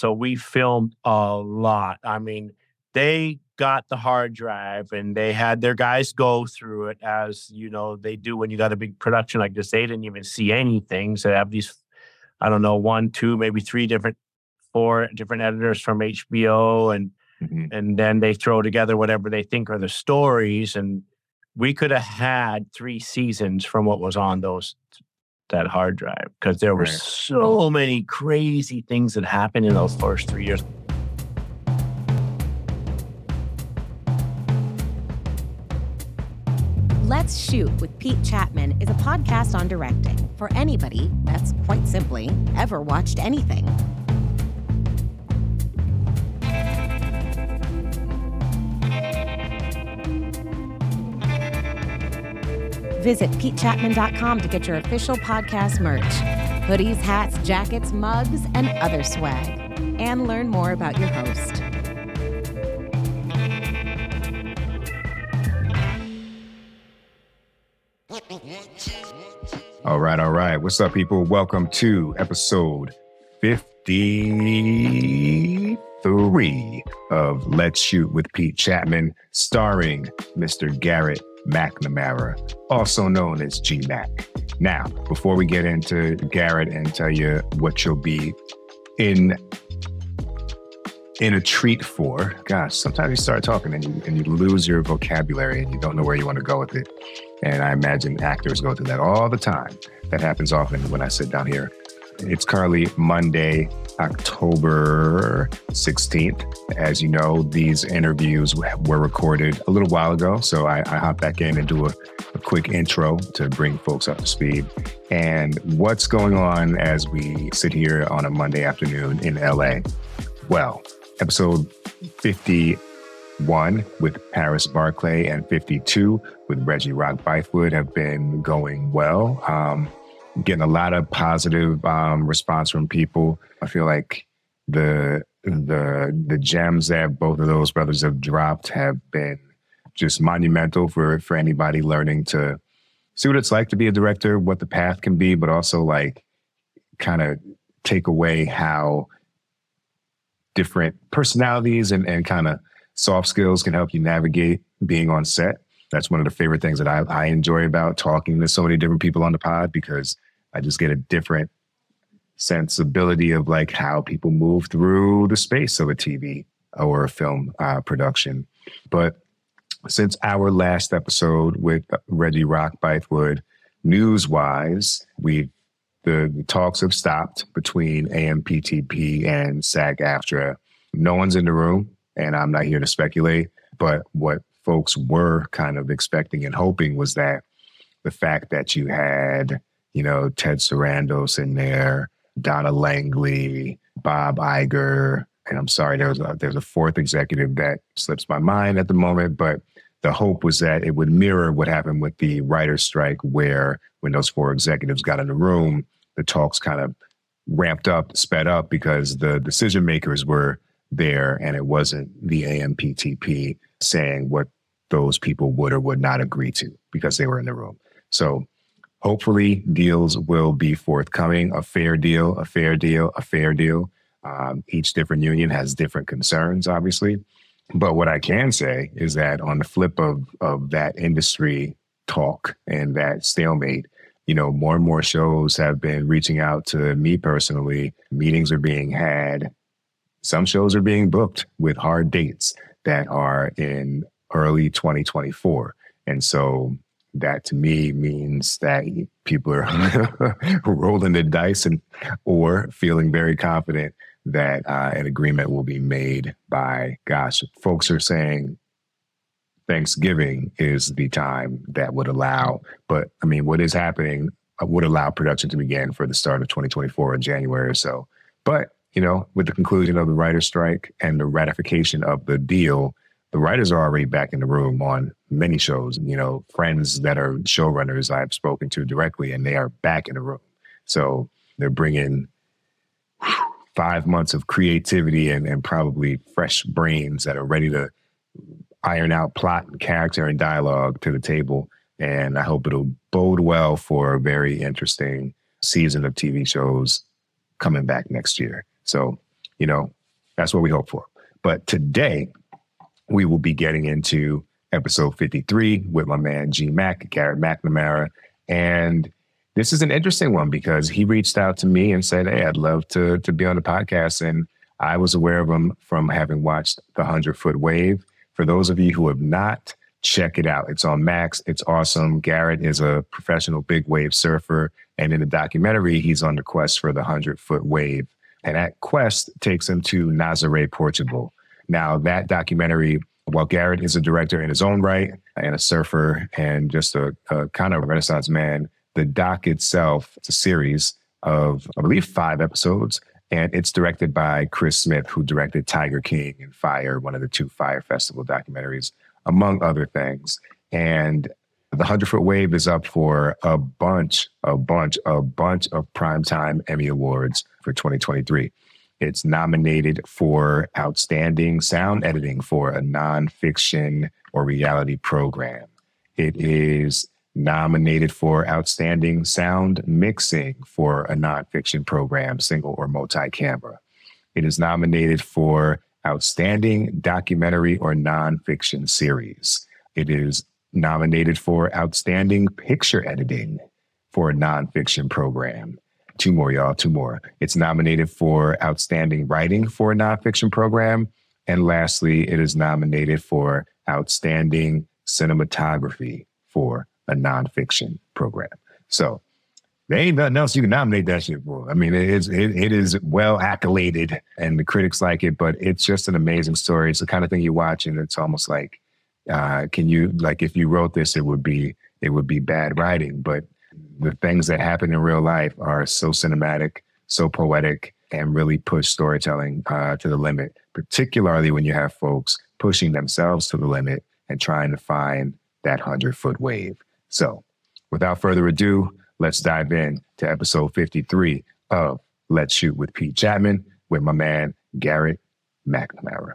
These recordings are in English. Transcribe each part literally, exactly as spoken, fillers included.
So we filmed a lot. I mean, they got the hard drive and they had their guys go through it, as, you know, they do when you got a big production like this. They didn't even see anything. So they have these, I don't know, one, two, maybe three different, four different editors from H B O. And mm-hmm. and then they throw together whatever they think are the stories. And we could have had three seasons from what was on those that hard drive, because there were right. so many crazy things that happened in those first three years. Let's Shoot with Pete Chapman is a podcast on directing for anybody that's, quite simply, ever watched anything. Visit Pete Chapman dot com to get your official podcast merch, hoodies, hats, jackets, mugs, and other swag, and learn more about your host. All right, all right. What's up, people? Welcome to episode fifty-three of Let's Shoot with Pete Chapman, starring Mister Garrett McNamara, also known as G-Mac. Now, before we get into Garrett and tell you what you'll be in in a treat for, gosh, sometimes you start talking and you, and you lose your vocabulary and you don't know where you want to go with it. And I imagine actors go through that all the time. That happens often when I sit down here. It's currently Monday, October sixteenth. As you know, these interviews were recorded a little while ago, so I, I hop back in and do a, a quick intro to bring folks up to speed. And what's going on as we sit here on a Monday afternoon in L A? Well, episode fifty-one with Paris Barclay and fifty-two with Reggie Rock Bythewood have been going well. Um, getting a lot of positive um, response from people. I feel like the the the gems that both of those brothers have dropped have been just monumental for for anybody learning to see what it's like to be a director, what the path can be, but also like kind of take away how different personalities and, and kind of soft skills can help you navigate being on set. That's one of the favorite things that I, I enjoy about talking to so many different people on the pod, because I just get a different sensibility of like how people move through the space of a T V or a film uh, production. But since our last episode with Reggie Rock Bythewood, news-wise, we the, the talks have stopped between A M P T P and SAG-AFTRA. No one's in the room, and I'm not here to speculate, but what folks were kind of expecting and hoping was that the fact that you had, you know, Ted Sarandos in there, Donna Langley, Bob Iger, and I'm sorry, there was a, there's a fourth executive that slips my mind at the moment, but the hope was that it would mirror what happened with the writer's strike, where when those four executives got in the room, the talks kind of ramped up, sped up, because the decision makers were there and it wasn't the A M P T P saying what those people would or would not agree to because they were in the room. So hopefully deals will be forthcoming, a fair deal, a fair deal, a fair deal. Um, each different union has different concerns, obviously. But what I can say is that on the flip of, of that industry talk and that stalemate, you know, more and more shows have been reaching out to me personally. Meetings are being had. Some shows are being booked with hard dates that are in early twenty twenty-four. And so that to me means that people are rolling the dice and or feeling very confident that uh, an agreement will be made by, gosh, folks are saying Thanksgiving is the time that would allow, but I mean, what is happening would allow production to begin for the start of twenty twenty-four in January or so. But you know, with the conclusion of the writer's strike and the ratification of the deal, the writers are already back in the room on many shows. You know, friends that are showrunners I've spoken to directly, and they are back in the room. So they're bringing five months of creativity and, and probably fresh brains that are ready to iron out plot and character and dialogue to the table. And I hope it'll bode well for a very interesting season of T V shows coming back next year. So you know, that's what we hope for. But today we will be getting into episode fifty-three with my man G Mac, Garrett McNamara. And this is an interesting one because he reached out to me and said, hey, I'd love to, to be on the podcast. And I was aware of him from having watched The hundred-Foot Wave. For those of you who have not, check it out. It's on Max. It's awesome. Garrett is a professional big wave surfer. And in the documentary, he's on the quest for the hundred-foot wave. And that quest takes him to Nazaré, Portugal. Now, that documentary, while Garrett is a director in his own right and a surfer and just a, a kind of renaissance man, the doc itself, it's a series of, I believe, five episodes. And it's directed by Chris Smith, who directed Tiger King and Fire, one of the two Fire Festival documentaries, among other things. And The hundred-Foot Wave is up for a bunch, a bunch, a bunch of primetime Emmy Awards for twenty twenty-three. It's nominated for Outstanding Sound Editing for a Nonfiction or Reality Program. It is nominated for Outstanding Sound Mixing for a Nonfiction Program, Single or Multi-Camera. It is nominated for Outstanding Documentary or Nonfiction Series. It is nominated for Outstanding Picture Editing for a Nonfiction Program. Two more, y'all, two more. It's nominated for Outstanding Writing for a Nonfiction Program. And lastly, it is nominated for Outstanding Cinematography for a Nonfiction Program. So there ain't nothing else you can nominate that shit for. I mean, it is, it, it is well accoladed and the critics like it, but it's just an amazing story. It's the kind of thing you watch and it's almost like, uh, can you, like, if you wrote this, it would be, it would be bad writing, but the things that happen in real life are so cinematic, so poetic, and really push storytelling uh, to the limit, particularly when you have folks pushing themselves to the limit and trying to find that hundred-foot wave. So without further ado, let's dive in to episode fifty-three of Let's Shoot with Pete Chapman with my man, Garrett McNamara.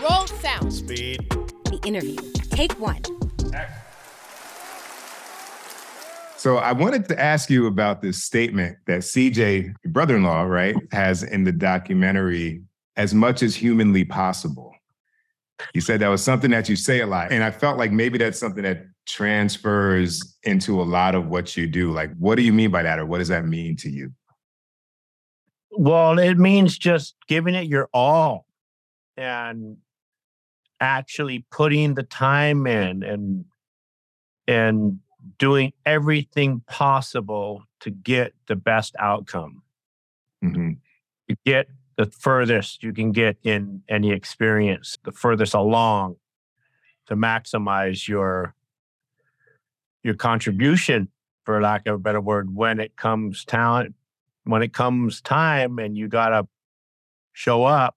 Roll sound. Speed. The interview. Take one. So I wanted to ask you about this statement that C J, your brother-in-law, right, has in the documentary, as much as humanly possible. You said that was something that you say a lot. And I felt like maybe that's something that transfers into a lot of what you do. Like, what do you mean by that? Or what does that mean to you? Well, it means just giving it your all and actually putting the time in and and doing everything possible to get the best outcome. Mm-hmm. To get the furthest you can get in any experience, the furthest along, to maximize your your contribution, for lack of a better word, when it comes talent, when it comes time and you gotta show up,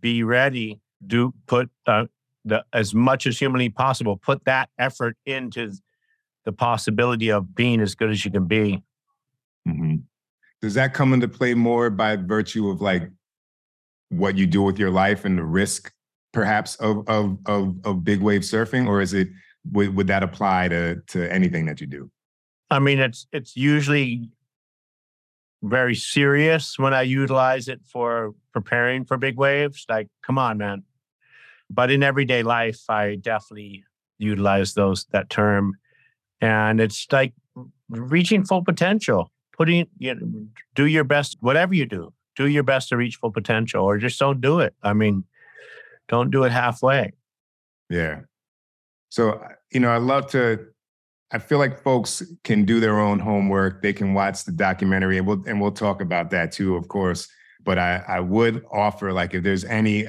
be ready, do put uh, the as much as humanly possible, put that effort into the possibility of being as good as you can be. Mm-hmm. Does that come into play more by virtue of like what you do with your life and the risk perhaps of of of, of big wave surfing? Or is it, would, would that apply to, to anything that you do? I mean, it's it's usually very serious when I utilize it for preparing for big waves. Like, come on, man. But in everyday life, I definitely utilize those that term. And it's like reaching full potential, putting, you know, do your best, whatever you do, do your best to reach full potential, or just don't do it. I mean, don't do it halfway. Yeah. So, you know, I love to, I feel like folks can do their own homework. They can watch the documentary, and we'll, and we'll talk about that too, of course. But I, I would offer, like, if there's any,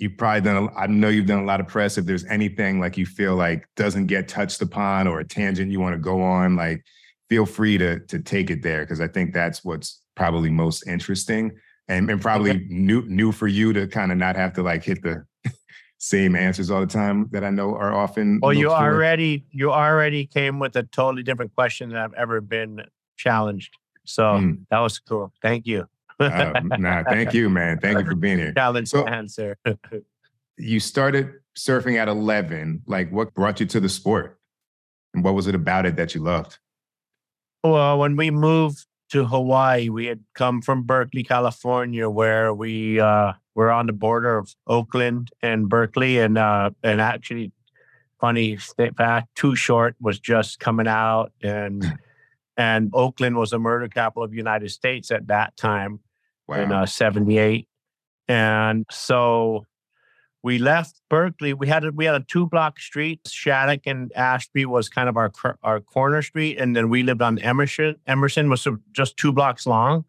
you've probably done, a, I know you've done a lot of press. If there's anything like you feel like doesn't get touched upon or a tangent you want to go on, like feel free to to take it there. Cause I think that's what's probably most interesting and, and probably okay. new, new for you to kind of not have to like hit the same answers all the time that I know are often. Well, you already, you already came with a totally different question than I've ever been challenged. So mm. that was cool. Thank you. uh, nah, thank you, man. Thank you for being here. Challenge so, to answer. You started surfing at eleven. Like, what brought you to the sport? And what was it about it that you loved? Well, when we moved to Hawaii. We had come from Berkeley, California, where we uh, were on the border of Oakland and Berkeley. And uh, and actually, funny fact, Too Short was just coming out. And and Oakland was the murder capital of the United States at that time, wow. in uh, seventy-eight. And so we left Berkeley. We had a, we had a two block street. Shattuck and Ashby was kind of our our corner street, and then we lived on Emerson. Emerson was just two blocks long,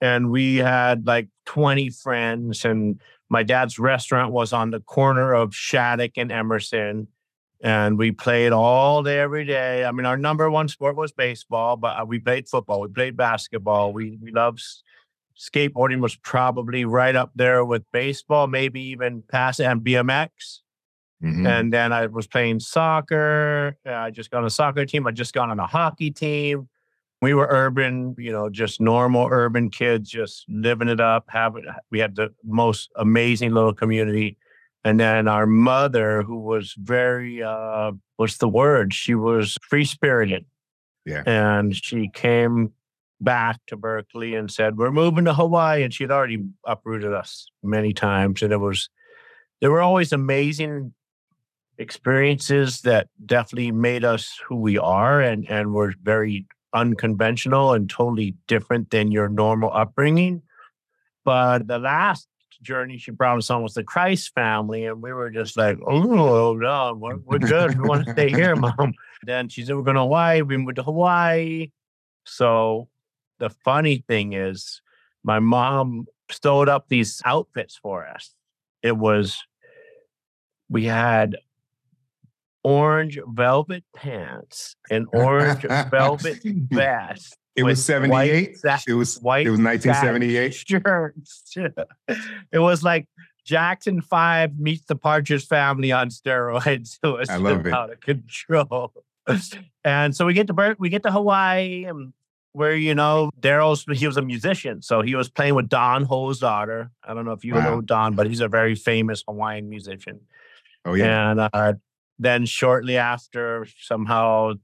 and we had like twenty friends. And my dad's restaurant was on the corner of Shattuck and Emerson, and we played all day every day. I mean, our number one sport was baseball, but we played football, we played basketball, we we loved. Skateboarding was probably right up there with baseball, maybe even past and B M X. Mm-hmm. And then I was playing soccer. I just got on a soccer team. I just got on a hockey team. We were urban, you know, just normal urban kids, just living it up. Having, we had the most amazing little community. And then our mother, who was very, uh, what's the word? She was free-spirited. Yeah. And she came back to Berkeley and said, we're moving to Hawaii. And she had already uprooted us many times. And it was, there were always amazing experiences that definitely made us who we are, and, and were very unconventional and totally different than your normal upbringing. But the last journey she brought us on was the Christ family. And we were just like, oh, no, we're, we're good. We want to stay here, Mom. Then she said, we're going to Hawaii. We moved to Hawaii. So the funny thing is, my mom sewed up these outfits for us. It was, we had orange velvet pants and orange velvet vest. It was seventy-eight. Sa- it was white. It was nineteen seventy-eight. Shirts. It was like Jackson Five meets the Partridge Family on steroids. It was I love it. Out of control. And so we get to Bert, we get to Hawaii, and where, you know, Daryl's, he was a musician. So he was playing with Don Ho's daughter. I don't know if you wow. know Don, but he's a very famous Hawaiian musician. Oh, yeah. And uh, then shortly after, somehow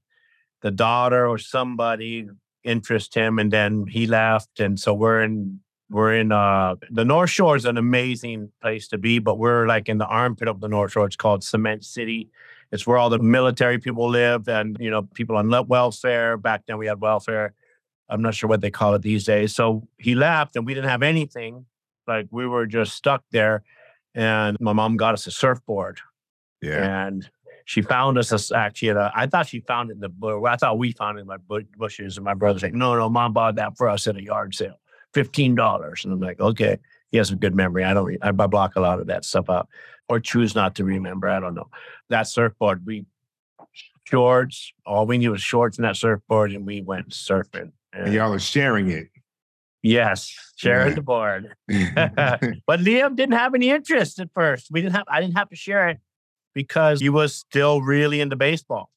the daughter or somebody interests him, and then he left. And so we're in, we're in, uh, the North Shore is an amazing place to be, but we're like in the armpit of the North Shore. It's called Cement City. It's where all the military people live, and, you know, people on welfare. Back then we had welfare. I'm not sure what they call it these days. So he left and we didn't have anything. Like, we were just stuck there. And my mom got us a surfboard. Yeah. And she found us a, actually, at a, I thought she found it in the, I thought we found it in my bushes. And my brother's like, no, no, Mom bought that for us at a yard sale, fifteen dollars. And I'm like, okay. He has a good memory. I don't, I block a lot of that stuff out, or choose not to remember. I don't know. That surfboard, we shorts, all we knew was shorts and that surfboard, and we went surfing. And, and y'all are sharing it. Yes, sharing yeah. the board. But Liam didn't have any interest at first. We didn't have, I didn't have to share it because he was still really into baseball.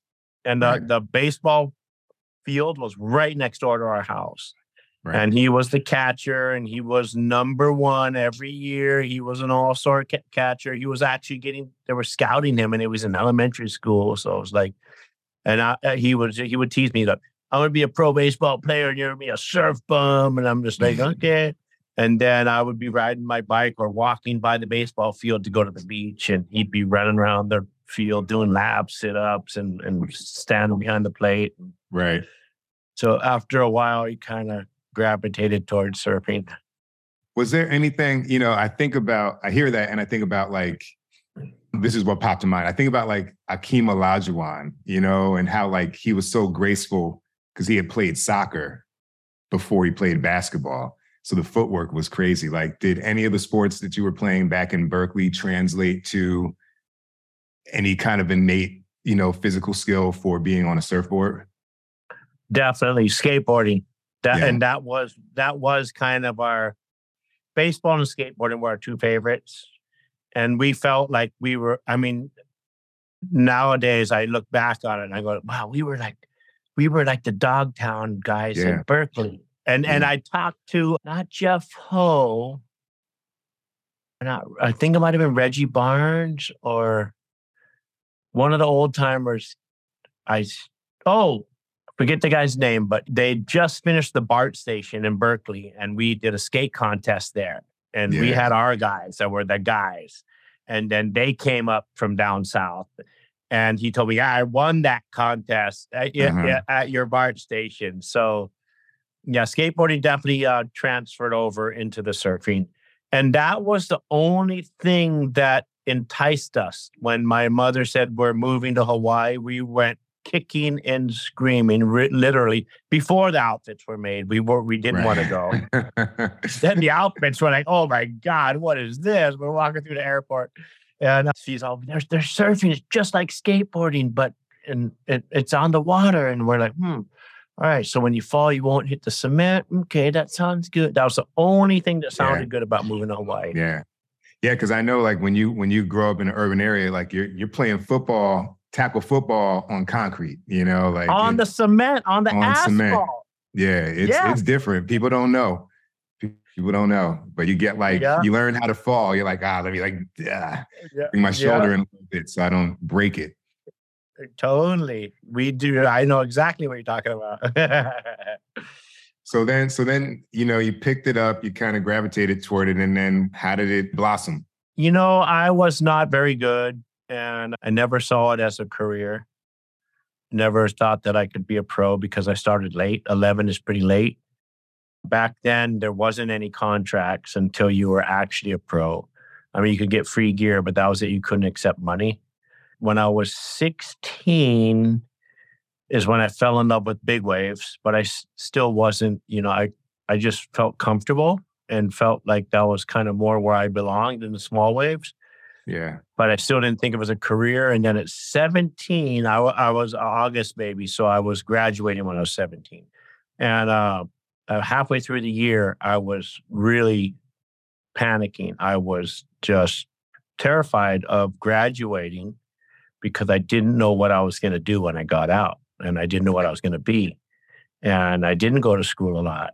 And the, right. the baseball field was right next door to our house. Right. And he was the catcher, and he was number one every year. He was an all-star ca- catcher. He was actually getting, they were scouting him, and it was in elementary school. So it was like, and I, he was, he would tease me, like, I'm going to be a pro baseball player, and you're going to be a surf bum. And I'm just like, okay. And then I would be riding my bike or walking by the baseball field to go to the beach, and he'd be running around the field doing lab sit-ups and, and standing behind the plate. Right. So after a while, he kind of gravitated towards surfing. Was there anything, you know, I think about, I hear that and I think about, like, this is what popped in mind. I think about, like, Akeem Olajuwon, you know, and how, like, he was so graceful because he had played soccer before he played basketball. So the footwork was crazy. Like, did any of the sports that you were playing back in Berkeley translate to any kind of innate, you know, physical skill for being on a surfboard? Definitely. Skateboarding. That, yeah. And that was that was kind of our, baseball and skateboarding were our two favorites. And we felt like we were, I mean, nowadays I look back on it and I go, wow, we were like, we were like the Dogtown guys yeah. in Berkeley. And yeah. and I talked to not Jeff Ho, not, I think it might have been Reggie Barnes or one of the old timers. I, oh, forget the guy's name, but they just finished the BART station in Berkeley and we did a skate contest there. And yeah. we had our guys that were the guys. And then they came up from down south. And he told me, I won that contest at, uh-huh. at your BART station. So yeah, skateboarding definitely uh, transferred over into the surfing. And that was the only thing that enticed us. When my mother said we're moving to Hawaii, we went kicking and screaming, re- literally, before the outfits were made. We were we didn't right. want to go. Then the outfits were like, oh my God, what is this? We're walking through the airport. And she's all, they're, they're surfing. It's just like skateboarding, but and it, it's on the water. And we're like, hmm. All right, so when you fall, you won't hit the cement. Okay, that sounds good. That was the only thing that sounded yeah. good about moving to Hawaii. Yeah, yeah, because I know, like when you when you grow up in an urban area, like you're you're playing football, tackle football on concrete. You know, like on the cement, on the on asphalt. Cement. Yeah, it's yeah. it's different. People don't know. People don't know, but you get like yeah. you learn how to fall. You're like, ah, let me like yeah. bring my shoulder yeah. in a little bit so I don't break it. Totally. We do. I know exactly what you're talking about. so then, so then, you know, you picked it up, you kind of gravitated toward it. And then how did it blossom? You know, I was not very good and I never saw it as a career. Never thought that I could be a pro because I started late. eleven is pretty late. Back then, there wasn't any contracts until you were actually a pro. I mean, you could get free gear, but that was it. You couldn't accept money. When I was sixteen is when I fell in love with big waves, but I s- still wasn't, you know, I, I just felt comfortable and felt like that was kind of more where I belonged in the small waves. Yeah. But I still didn't think it was a career. And then at seventeen, I, w- I was an August baby. So I was graduating when I was seventeen. And uh, halfway through the year, I was really panicking. I was just terrified of graduating, because I didn't know what I was going to do when I got out, and I didn't know what I was going to be. And I didn't go to school a lot,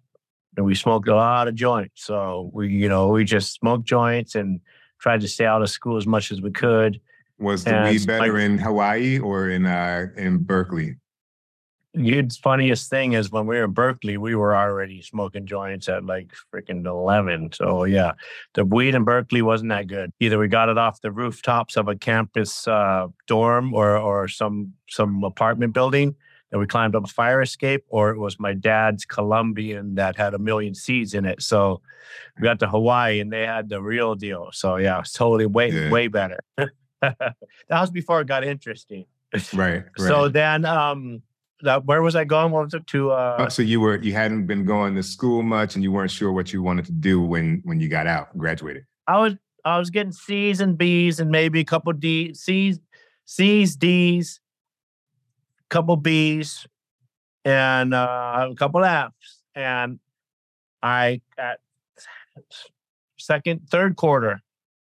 and we smoked a lot of joints. So we, you know, we just smoked joints and tried to stay out of school as much as we could. Was the weed better like, in Hawaii or in, uh, in Berkeley? The funniest thing is when we were in Berkeley, we were already smoking joints at like freaking eleven. So yeah, the weed in Berkeley wasn't that good. Either we got it off the rooftops of a campus uh, dorm or or some some apartment building that we climbed up a fire escape, or it was my dad's Colombian that had a million seeds in it. So we got to Hawaii and they had the real deal. So yeah, it's totally way, yeah. way better. That was before it got interesting. Right, right. So then... um. That, where was I going? What was it to? Uh, oh, so you were you hadn't been going to school much, and you weren't sure what you wanted to do when when you got out, graduated. I was I was getting C's and B's and maybe a couple D C's, C's D's, couple B's, and uh, a couple F's. And I at second third quarter,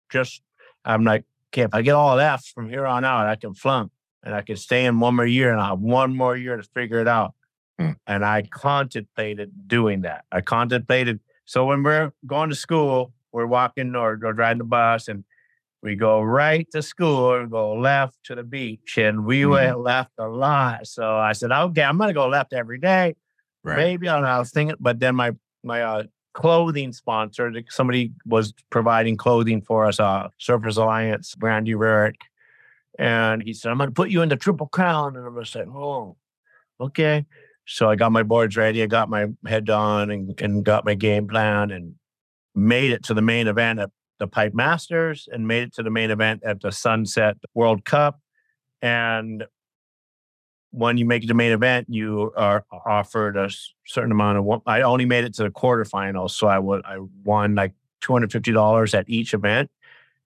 just I'm like, okay, if I get all F's from here on out, I can flunk. And I could stay in one more year and I'll have one more year to figure it out. Mm. And I contemplated doing that. I contemplated. So when we're going to school, we're walking or, or driving the bus and we go right to school and go left to the beach. And we mm. went left a lot. So I said, okay, I'm going to go left every day. Right. Maybe I don't know. I was thinking, but then my, my uh, clothing sponsor, somebody was providing clothing for us, uh, Surfers Alliance, Brandy Rurick. And he said, I'm going to put you in the Triple Crown. And I was like, oh, okay. So I got my boards ready. I got my head on and, and got my game plan and made it to the main event at the Pipe Masters and made it to the main event at the Sunset World Cup. And when you make it to main event, you are offered a certain amount of... I only made it to the quarterfinals. So I, w- I won like two hundred fifty dollars at each event.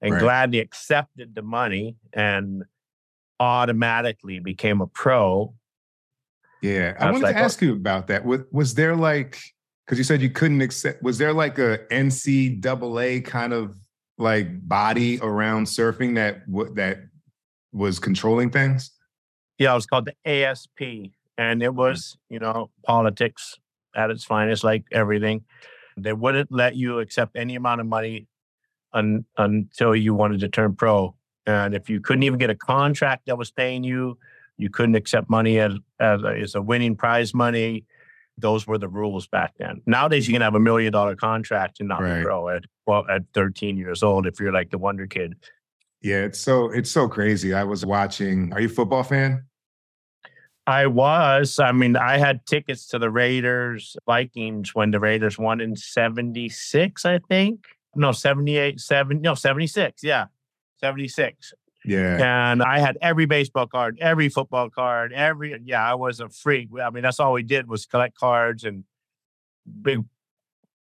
And right. gladly accepted the money and automatically became a pro. Yeah. I, I wanted like, to ask oh. you about that. Was, was there like, because you said you couldn't accept, was there like a N C double A kind of like body around surfing that w- that was controlling things? Yeah, it was called the A S P. And it was, you know, politics at its finest, like everything. They wouldn't let you accept any amount of money Un, until you wanted to turn pro. And if you couldn't even get a contract that was paying you You couldn't accept money as, as, a, as a winning prize money. Those were the rules back then. Nowadays, you can have a million-dollar contract and not right. grow at well at thirteen years old if you're like the Wonder Kid. Yeah, it's so it's so crazy. I was watching. Are you a football fan? I was. I mean, I had tickets to the Raiders Vikings when the Raiders won in seventy-six, I think. No, seventy-eight, seven. No, seventy-six. Yeah, seventy-six. Yeah. And I had every baseball card, every football card, every, yeah, I was a freak. I mean, that's all we did was collect cards and big,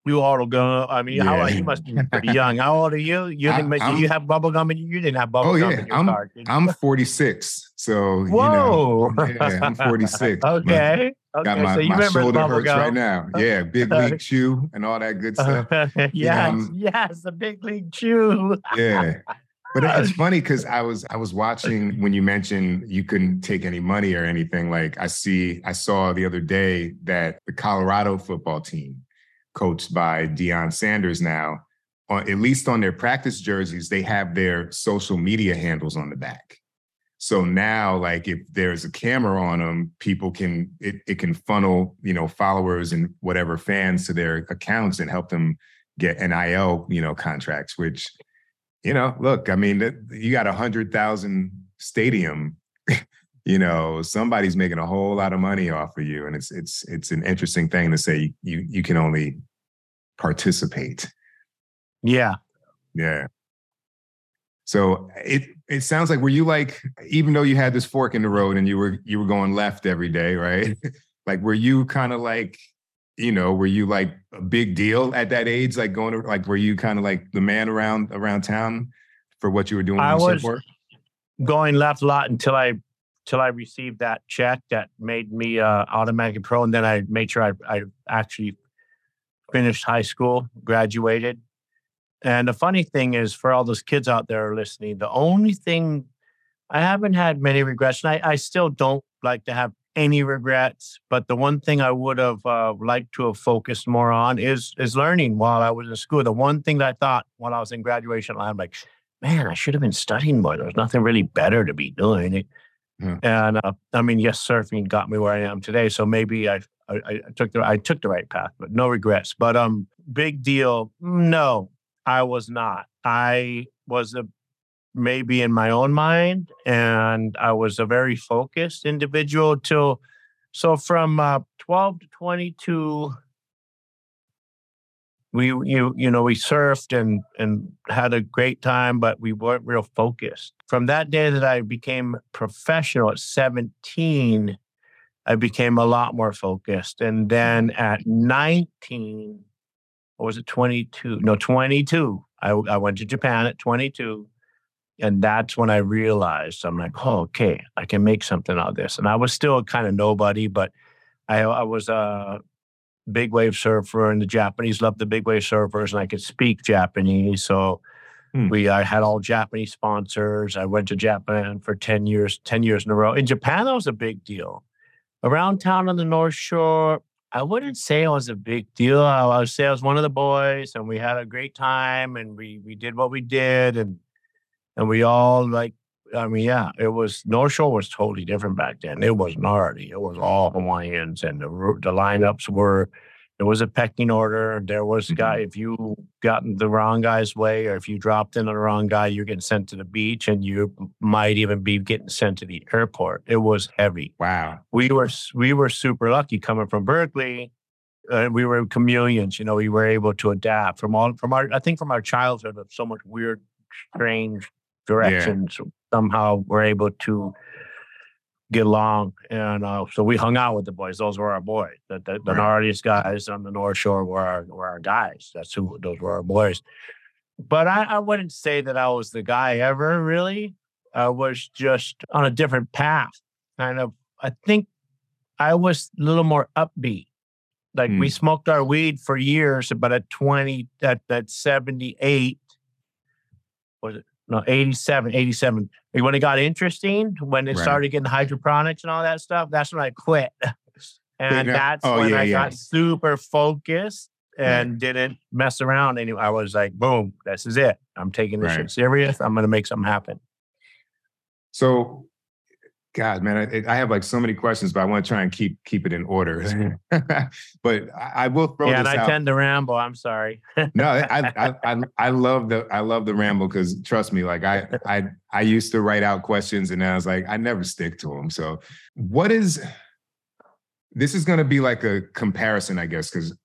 you auto gun. I mean, yeah. how, you must be pretty young. How old are you? You I, didn't make, you have bubble gum and you didn't have bubble oh, gum yeah. in your I'm, card. I'm forty-six. So, whoa. You know, yeah, I'm forty-six. Okay. My, okay. Got my, so you my remember shoulder hurts gum. Right now. Yeah. Big league chew and all that good stuff. yes. You know, yes. The big league chew. Yeah. But it's funny because I was I was watching when you mentioned you couldn't take any money or anything. Like I see, I saw the other day that the Colorado football team, coached by Deion Sanders now, or at least on their practice jerseys, they have their social media handles on the back. So now, like if there's a camera on them, people can it it can funnel you know followers and whatever fans to their accounts and help them get N I L you know contracts, which. You know, look, I mean, you got a one hundred thousand stadium, you know, somebody's making a whole lot of money off of you. And it's it's it's an interesting thing to say you you can only participate. Yeah. Yeah. So it it sounds like, were you like, even though you had this fork in the road and you were you were going left every day, right? Like, were you kind of like, you know, were you like a big deal at that age? Like going to, like, were you kind of like the man around around town for what you were doing? I was work? going left a lot until I, till I received that check that made me uh, automatically pro. And then I made sure I, I actually finished high school, graduated. And the funny thing is, for all those kids out there listening, the only thing, I haven't had many regrets. And I, I still don't like to have any regrets, but the one thing I would have uh, liked to have focused more on is is learning while I was in school. The one thing that I thought when I was in graduation, I'm like, man, I should have been studying more. There's nothing really better to be doing. It. Yeah. And uh, I mean, yes, surfing got me where I am today. So maybe I, I I took the I took the right path, but no regrets. But um, big deal. No, I was not. I was a maybe in my own mind. And I was a very focused individual till, so from uh, twelve to twenty-two, we, you, you know, we surfed and, and had a great time, but we weren't real focused. From that day that I became professional at seventeen, I became a lot more focused. And then at nineteen, or was it twenty-two? No, twenty-two. I, I went to Japan at twenty-two. And that's when I realized, I'm like, oh, okay, I can make something out of this. And I was still kind of nobody, but I, I was a big wave surfer, and the Japanese loved the big wave surfers, and I could speak Japanese. So hmm. we I had all Japanese sponsors. I went to Japan for ten years, ten years in a row. In Japan, that was a big deal. Around town on the North Shore, I wouldn't say I was a big deal. I would say I was one of the boys, and we had a great time, and we we did what we did, and And we all like, I mean, yeah, it was, North Shore was totally different back then. It was gnarly. It was all Hawaiians, and the the lineups were, there was a pecking order. There was a guy, if you got in the wrong guy's way, or if you dropped into the wrong guy, you're getting sent to the beach, and you might even be getting sent to the airport. It was heavy. Wow. We were, we were super lucky coming from Berkeley. Uh, we were chameleons, you know, we were able to adapt from all, from our, I think from our childhood of so much weird, strange directions, yeah. somehow we're able to get along. And uh, so we hung out with the boys. Those were our boys. The, the, the right. gnarliest guys on the North Shore were our, were our guys. That's who, those were our boys. But I, I wouldn't say that I was the guy ever, really. I was just on a different path. Kind of, I think I was a little more upbeat. Like mm. we smoked our weed for years, but at twenty, at, at seventy-eight, was it? No, eighty-seven, eighty-seven. When it got interesting, when it right. started getting hydroponics and all that stuff, that's when I quit. And yeah. that's oh, when yeah, I yeah. got super focused and right. didn't mess around anymore. I was like, boom, this is it. I'm taking this right. shit serious. I'm going to make something happen. So God, man, I, I have like so many questions, but I want to try and keep keep it in order. But I, I will throw yeah, this out. Yeah, and I out. tend to ramble. I'm sorry. No, I, I I I love the I love the ramble because trust me, like I I I used to write out questions and I was like I never stick to them. So what is this is going to be like a comparison, I guess, because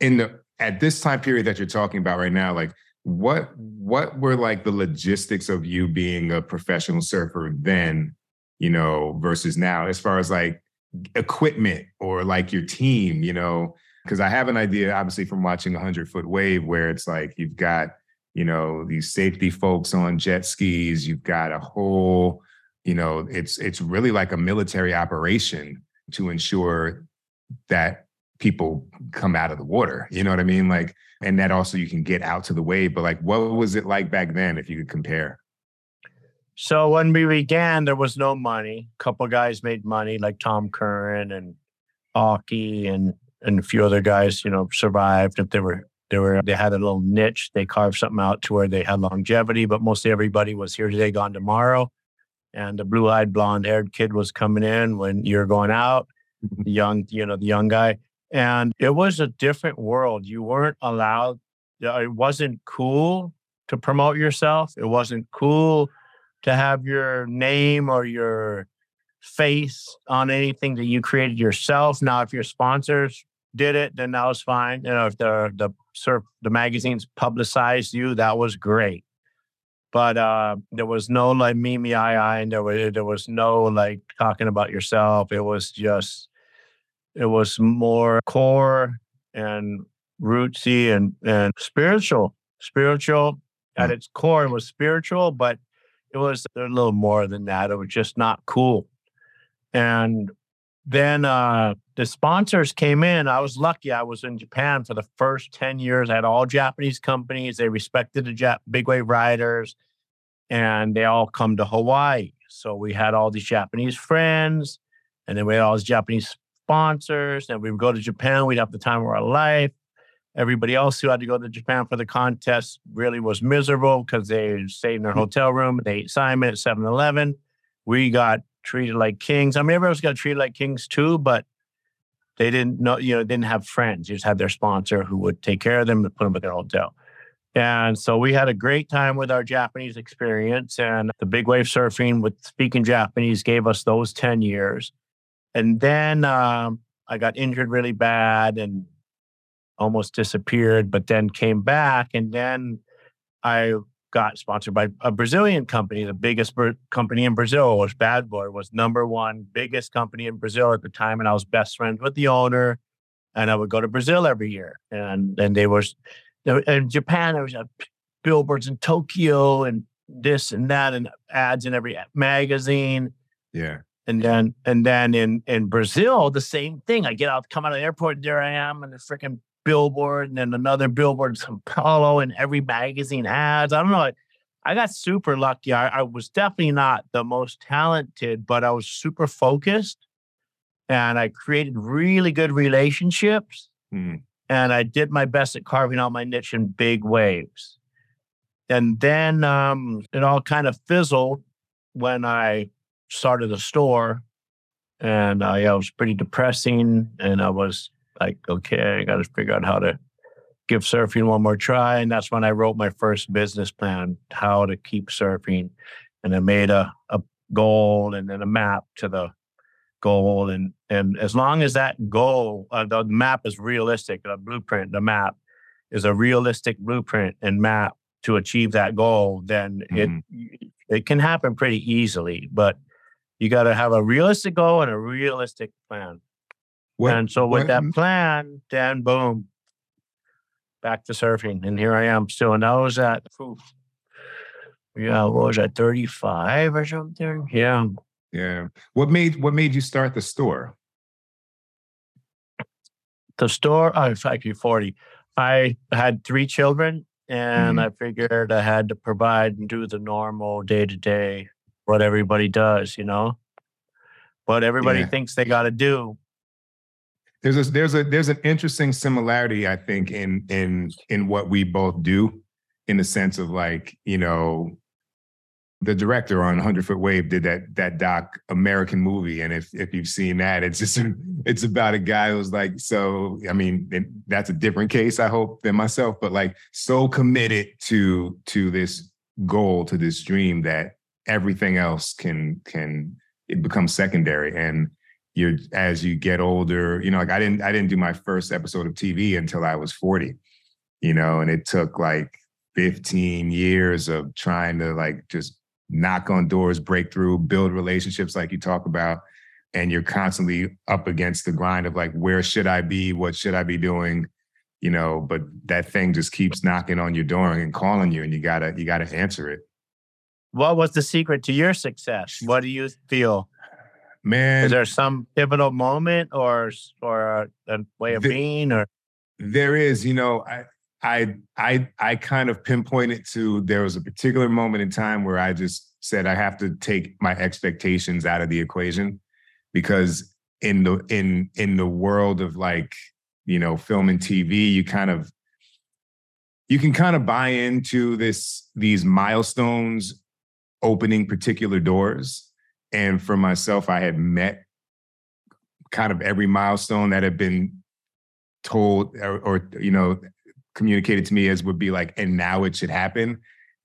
in the at this time period that you're talking about right now, like. What what were like the logistics of you being a professional surfer then, you know, versus now as far as like equipment or like your team, you know, because I have an idea, obviously, from watching one hundred foot wave where it's like you've got, you know, these safety folks on jet skis. You've got a whole, you know, it's it's really like a military operation to ensure that people come out of the water. You know what I mean? Like, and that also you can get out to the wave, but like, what was it like back then if you could compare? So when we began, there was no money. A couple of guys made money like Tom Curran and Aki and, and a few other guys, you know, survived. If they were, they were, they had a little niche, they carved something out to where they had longevity, but mostly everybody was here today, gone tomorrow. And the blue eyed blonde haired kid was coming in when you're going out, the young, you know, the young guy. And it was a different world. You weren't allowed, it wasn't cool to promote yourself. It wasn't cool to have your name or your face on anything that you created yourself. Now, if your sponsors did it, then that was fine. You know, if the the surf, the magazines publicized you, that was great. But uh, there was no like me, me, I, I, and there was, there was no like talking about yourself. It was just... It was more core and rootsy and, and spiritual. Spiritual at its core was spiritual, but it was a little more than that. It was just not cool. And then uh, the sponsors came in. I was lucky. I was in Japan for the first ten years. I had all Japanese companies. They respected the Jap- big wave riders, and they all come to Hawaii. So we had all these Japanese friends, and then we had all these Japanese sponsors, and we would go to Japan. We'd have the time of our life. Everybody else who had to go to Japan for the contest really was miserable because they stayed in their hotel room. They ate Simon at seven eleven. We got treated like kings. I mean, everyone else got treated like kings too, but they didn't know, you know, didn't have friends. You just had their sponsor who would take care of them and put them at their hotel. And so we had a great time with our Japanese experience, and the big wave surfing with speaking Japanese gave us those ten years. And then um, I got injured really bad and almost disappeared, but then came back. And then I got sponsored by a Brazilian company. The biggest br- company in Brazil was Bad Boy, was number one biggest company in Brazil at the time. And I was best friends with the owner, and I would go to Brazil every year. And then they were in Japan. There was uh, billboards in Tokyo and this and that and ads in every magazine. Yeah. And then, and then in, in Brazil, the same thing. I get out, come out of the airport, and there I am, and the freaking billboard, and then another billboard in Sao Paulo, and every magazine ads. I don't know. I, I got super lucky. I, I was definitely not the most talented, but I was super focused, and I created really good relationships, mm-hmm. and I did my best at carving out my niche in big waves. And then um, it all kind of fizzled when I started a store, and uh, yeah, it was pretty depressing. And I was like, okay, I got to figure out how to give surfing one more try. And that's when I wrote my first business plan, how to keep surfing. And I made a, a goal and then a map to the goal. And, and as long as that goal, uh, the map is realistic, the blueprint, the map is a realistic blueprint and map to achieve that goal, then mm-hmm. it it can happen pretty easily. But you got to have a realistic goal and a realistic plan. What, and so with what, that plan, then boom, back to surfing. And here I am still. And I was at, oof, yeah, what was that, thirty-five or something? Yeah. Yeah. What made what made you start the store? The store, oh, it's actually forty. I had three children, and mm-hmm. I figured I had to provide and do the normal day-to-day what everybody does, you know, what everybody yeah. thinks they got to do. There's a, there's a, there's an interesting similarity, I think, in, in, in what we both do, in the sense of like, you know, the director on one hundred foot wave did that that doc American movie. And if if you've seen that, it's just, it's about a guy who's like, so, I mean, it, that's a different case, I hope, than myself, but like so committed to to this goal, to this dream, that everything else can, can, it becomes secondary. And you're, as you get older, you know, like I didn't, I didn't do my first episode of T V until I was forty, you know, and it took like fifteen years of trying to like just knock on doors, break through, build relationships like you talk about. And you're constantly up against the grind of like, where should I be? What should I be doing? You know, but that thing just keeps knocking on your door and calling you, and you gotta, you gotta answer it. What was the secret to your success? What do you feel? Man, is there some pivotal moment or, or a way of the, being or? There is, you know, I, I I I kind of pinpointed to, there was a particular moment in time where I just said I have to take my expectations out of the equation, because in the in in the world of like, you know, film and T V, you kind of you can kind of buy into this these milestones opening particular doors. And for myself, I had met kind of every milestone that had been told or, or you know, communicated to me as would be like, and now it should happen.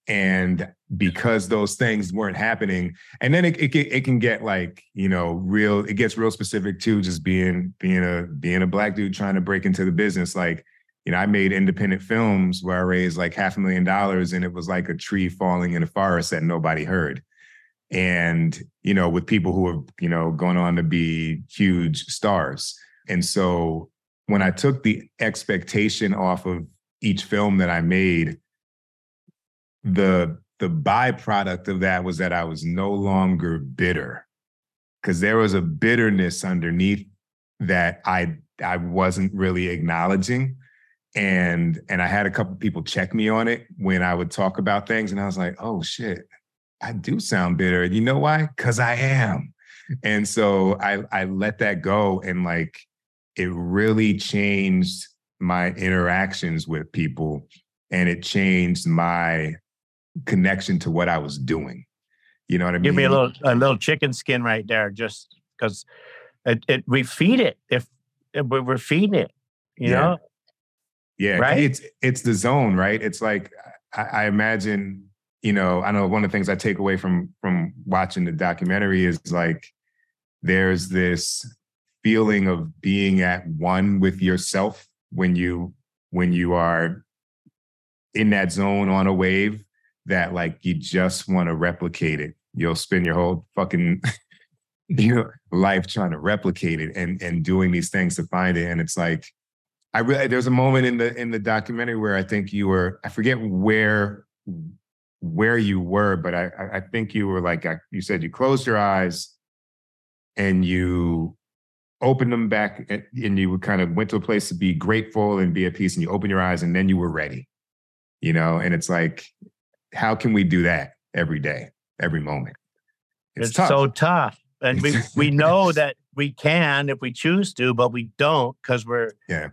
And because those things weren't happening, and then it it, it can get like, you know, real, it gets real specific too, just being being a being a black dude trying to break into the business. Like, you know, I made independent films where I raised like half a million dollars and it was like a tree falling in a forest that nobody heard. And, you know, with people who are, you know, going on to be huge stars. And so when I took the expectation off of each film that I made, the the byproduct of that was that I was no longer bitter, because there was a bitterness underneath that I I wasn't really acknowledging, and and I had a couple people check me on it when I would talk about things, and I was like, oh shit, I do sound bitter, and you know why? Because I am. And so I I let that go, and like it really changed my interactions with people. And it changed my connection to what I was doing. You know what I mean? Give me a little a little chicken skin right there, just because it, it we feed it if, if we're feeding it. You yeah. know? Yeah, right? It's it's the zone, right? It's like I, I imagine, you know, I know one of the things I take away from from watching the documentary is like there's this feeling of being at one with yourself when you when you are in that zone on a wave, that like you just want to replicate it. You'll spend your whole fucking you know, life trying to replicate it and and doing these things to find it. And it's like I really there's a moment in the in the documentary where I think you were I forget where where you were, but I I think you were like I, you said you closed your eyes and you opened them back and you kind of went to a place to be grateful and be at peace, and you opened your eyes and then you were ready. You know, and it's like, how can we do that every day, every moment? It's, it's tough. so tough. And we, we know that we can if we choose to, but we don't, because we're yeah.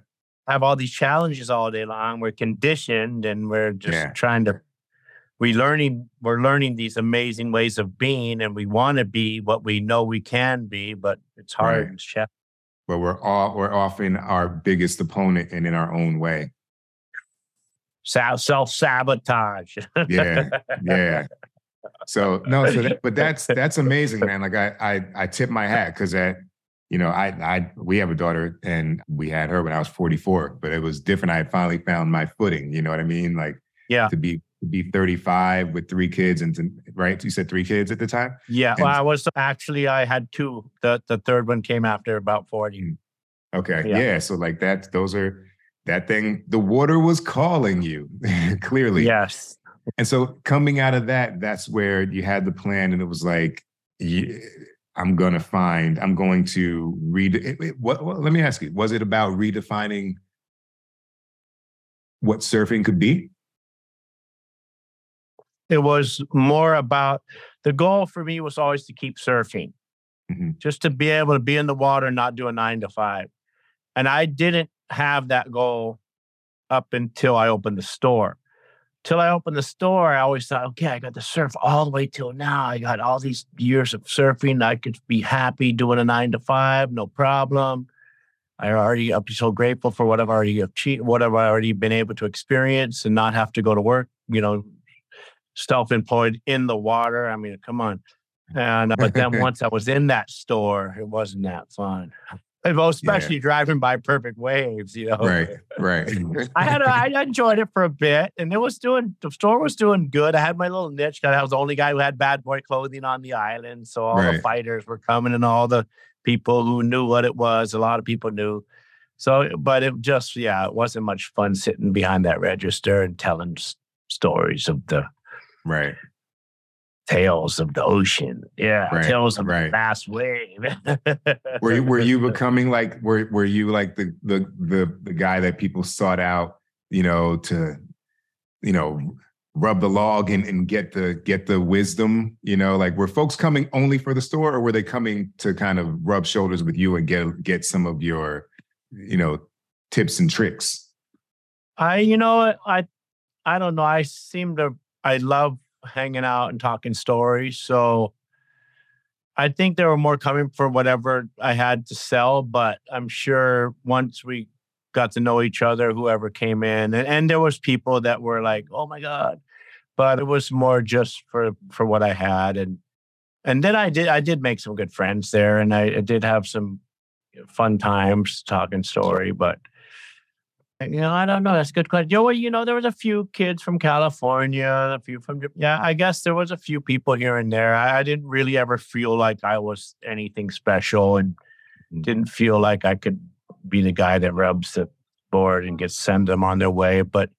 have all these challenges all day long. We're conditioned and we're just yeah. trying to, we learning, we're learning these amazing ways of being, and we want to be what we know we can be, but it's hard. Right. It's challenging. But we're all, we're often our biggest opponent and in our own way. Self-sabotage. yeah, yeah. So no, so that, but that's that's amazing, man. Like I I, I tip my hat, because that, you know, I I we have a daughter and we had her when I was forty-four, but it was different. I had finally found my footing. You know what I mean? Like yeah, to be to be thirty-five with three kids and to, right. You said three kids at the time. Yeah, and, well, I was actually I had two. The the third one came after about forty. Okay, yeah. yeah so like that, those are. That thing, the water was calling you, clearly. Yes. And so coming out of that, that's where you had the plan, and it was like, yeah, I'm going to find, I'm going to read. It, it, what, what, let me ask you, was it about redefining what surfing could be? It was more about, the goal for me was always to keep surfing, mm-hmm. just to be able to be in the water and not do a nine to five. And I didn't have that goal up until I opened the store. till I opened the store, I always thought, okay, I got to surf all the way till now. I got all these years of surfing. I could be happy doing a nine to five, no problem. I already I'm so grateful for what I've already achieved, what I've already been able to experience, and not have to go to work. You know, self-employed in the water. I mean, come on. And but then once I was in that store, it wasn't that fun. Especially yeah. driving by perfect waves, you know. Right, right. I had a, I enjoyed it for a bit, and it was doing the store was doing good. I had my little niche because I was the only guy who had Bad Boy clothing on the island, so all right. the fighters were coming and all the people who knew what it was. A lot of people knew, so but it just yeah, it wasn't much fun sitting behind that register and telling s- stories of the right. Tales of the ocean, yeah. Right, tales of right. the vast wave. were you were you becoming like were were you like the, the the the guy that people sought out, you know, to, you know, rub the log and, and get the get the wisdom, you know, like were folks coming only for the store, or were they coming to kind of rub shoulders with you and get get some of your, you know, tips and tricks? I you know I I don't know. I seem to I love. hanging out and talking stories. So I think there were more coming for whatever I had to sell, but I'm sure once we got to know each other, whoever came in, and, and there was people that were like, oh my God, but it was more just for, for what I had. And, and then I did, I did make some good friends there, and I, I did have some fun times talking story, but you know, I don't know. That's a good question. You know, you know, there was a few kids from California, a few from, yeah, I guess there was a few people here and there. I, I didn't really ever feel like I was anything special, and didn't feel like I could be the guy that rubs the board and gets send them on their way. But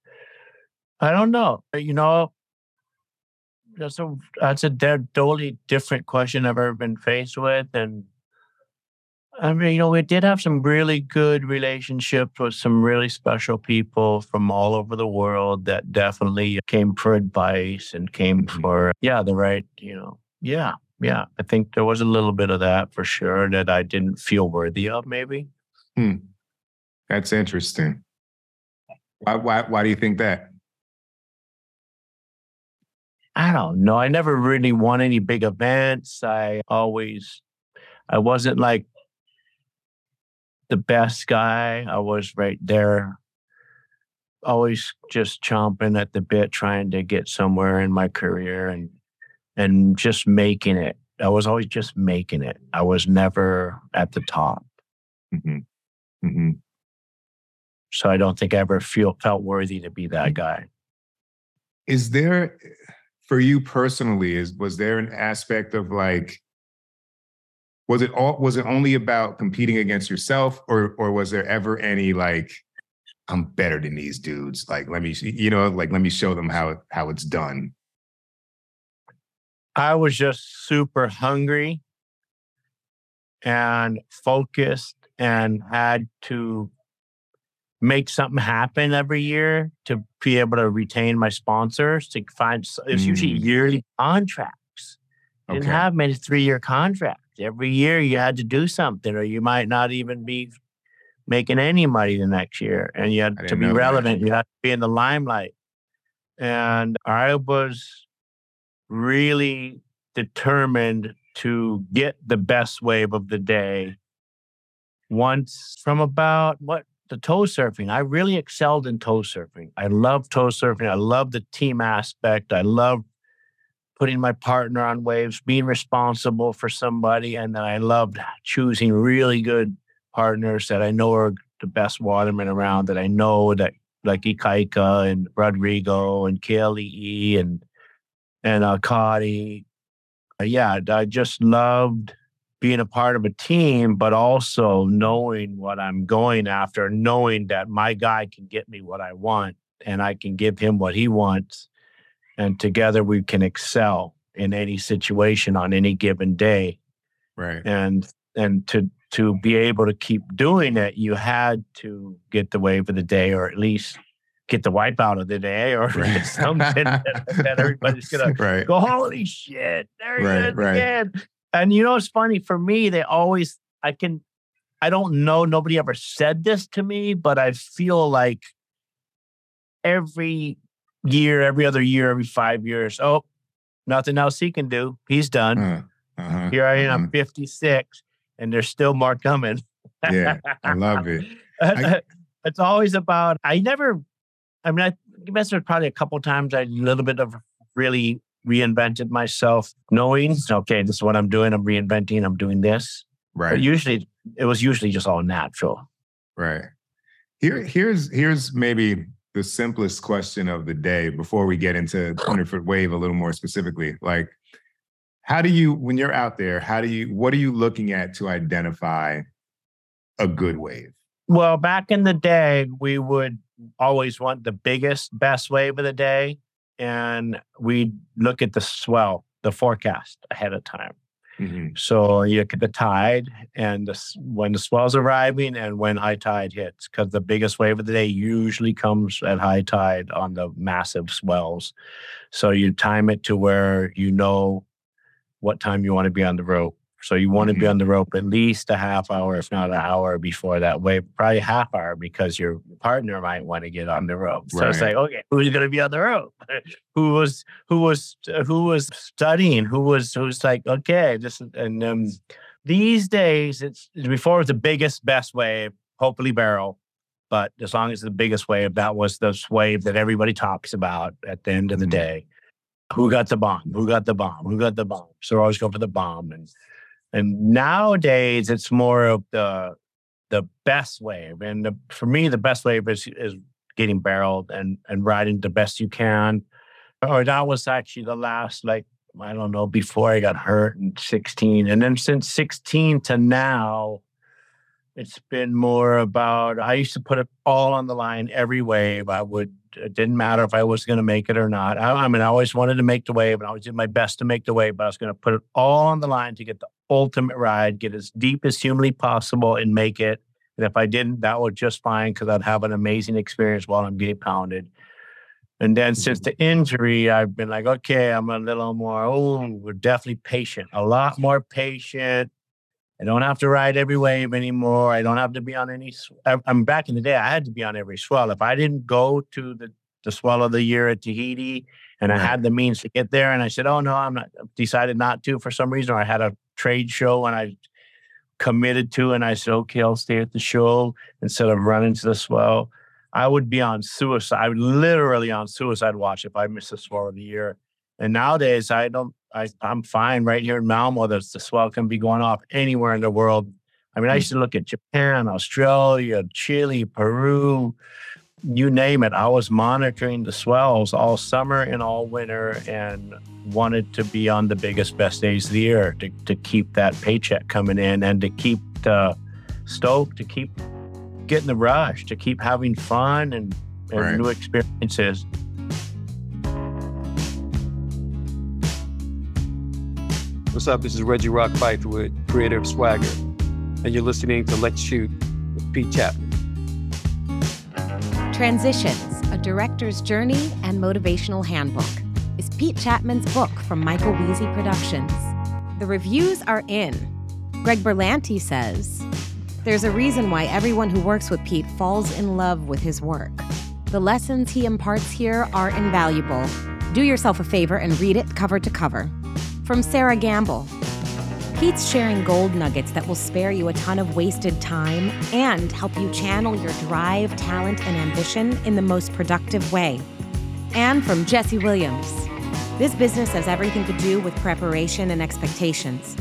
I don't know. You know, that's a that's a de- totally different question I've ever been faced with, and. I mean, you know, we did have some really good relationships with some really special people from all over the world that definitely came for advice and came for, yeah, the right, you know, yeah, yeah. I think there was a little bit of that for sure that I didn't feel worthy of, maybe. Hmm. That's interesting. Why, why, why do you think that? I don't know. I never really won any big events. I always, I wasn't like, the best guy. I was right there, always just chomping at the bit, trying to get somewhere in my career and and just making it. I was always just making it. I was never at the top. Mm-hmm. Mm-hmm. So I don't think I ever feel, felt worthy to be that guy. Is there, for you personally, is was there an aspect of like, Was it all? Was it only about competing against yourself, or or was there ever any like, I'm better than these dudes? Like, let me, you know, like let me show them how how it's done. I was just super hungry and focused, and had to make something happen every year to be able to retain my sponsors. To find it's mm. usually yearly contracts. Okay. Didn't have many three-year contracts. Every year you had to do something, or you might not even be making any money the next year. And you had to be relevant. That. You had to be in the limelight. And I was really determined to get the best wave of the day. Once from about what the toe surfing, I really excelled in toe surfing. I love toe surfing. I love the team aspect. I love putting my partner on waves, being responsible for somebody. And then I loved choosing really good partners that I know are the best watermen around, that I know that like Ikaika and Rodrigo and K L E E and, and uh, Cody. Uh, yeah, I just loved being a part of a team, but also knowing what I'm going after, knowing that my guy can get me what I want and I can give him what he wants. And together we can excel in any situation on any given day. Right. And and to to be able to keep doing it, you had to get the wave of the day, or at least get the wipeout of the day, or right. something that, that everybody's gonna right. go, holy shit, there he right, is right. again. And you know, it's funny for me, they always I can I don't know, nobody ever said this to me, but I feel like every year, every other year, every five years. Oh, nothing else he can do. He's done. Uh, uh-huh, Here I am, uh-huh. fifty-six, and there's still more coming. Yeah, I love it. I, it's always about, I never, I mean, I guess there's probably a couple times I a little bit of really reinvented myself, knowing, okay, this is what I'm doing. I'm reinventing. I'm doing this. Right. But usually, it was usually just all natural. Right. Here, here's here's maybe the simplest question of the day before we get into one hundred-Foot Wave a little more specifically. Like, how do you, when you're out there, how do you, what are you looking at to identify a good wave? Well, back in the day, we would always want the biggest, best wave of the day. And we look at the swell, the forecast ahead of time. Mm-hmm. So you look at the tide and the, when the swell's arriving and when high tide hits, because the biggest wave of the day usually comes at high tide on the massive swells. So you time it to where you know what time you want to be on the rope. So you want mm-hmm. to be on the rope at least a half hour, if not an hour before that wave, probably a half hour because your partner might want to get on the rope. Right. So it's like, okay, who's going to be on the rope? who was, who was, who was studying? Who was, who's like, okay, this is, and um, these days it's before it was the biggest, best wave, hopefully barrel. But as long as the biggest wave, that was the wave that everybody talks about at the end of the mm-hmm. day. Who got the bomb? Who got the bomb? Who got the bomb? So we're always going for the bomb. And, And nowadays, it's more of the the best wave. And the, for me, the best wave is, is getting barreled and, and riding the best you can. Or that was actually the last, like, I don't know, before I got hurt in sixteen. And then since sixteen to now, it's been more about, I used to put it all on the line every wave. I would, it didn't matter if I was going to make it or not. I, I mean, I always wanted to make the wave and I always did my best to make the wave, but I was going to put it all on the line to get the ultimate ride, get as deep as humanly possible and make it. And if I didn't, that was just fine because I'd have an amazing experience while I'm getting pounded. And then mm-hmm. since the injury, I've been like, okay, I'm a little more, oh, we're definitely patient, a lot more patient. I don't have to ride every wave anymore. I don't have to be on any, sw- I'm back in the day, I had to be on every swell. If I didn't go to the, the swell of the year at Tahiti and I had the means to get there and I said, oh no, I'm not, decided not to for some reason, or I had a trade show and I committed to and I said, okay, I'll stay at the show instead of running to the swell. I would be on suicide. I would literally on suicide watch if I missed the swell of the year. And nowadays I don't, I, I'm fine right here in Malmo. The, the swell can be going off anywhere in the world. I mean, I used to look at Japan, Australia, Chile, Peru, you name it. I was monitoring the swells all summer and all winter and wanted to be on the biggest, best days of the year to, to keep that paycheck coming in and to keep the stoke, to keep getting the rush, to keep having fun and, and right. new experiences. What's up? This is Reggie Rock Bythewood, creator of Swagger, and you're listening to Let's Shoot with Pete Chapman. Transitions, A Director's Journey and Motivational Handbook is Pete Chapman's book from Michael Weezy Productions. The reviews are in. Greg Berlanti says, there's a reason why everyone who works with Pete falls in love with his work. The lessons he imparts here are invaluable. Do yourself a favor and read it cover to cover. From Sarah Gamble, Pete's sharing gold nuggets that will spare you a ton of wasted time and help you channel your drive, talent, and ambition in the most productive way. And from Jesse Williams, this business has everything to do with preparation and expectations.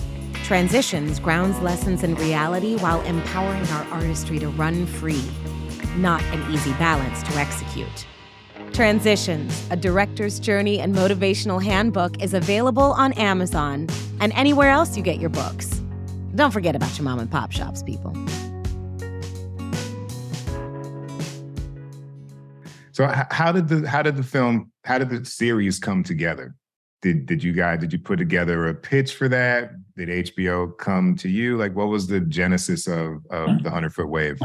Transitions grounds lessons in reality while empowering our artistry to run free. Not an easy balance to execute. Transitions, A Director's Journey and Motivational Handbook is available on Amazon and anywhere else you get your books. Don't forget about your mom and pop shops, people. So how did the how did the film, how did the series come together? Did did you guys, did you put together a pitch for that? Did H B O come to you? Like, what was the genesis of, of the one hundred-Foot Wave?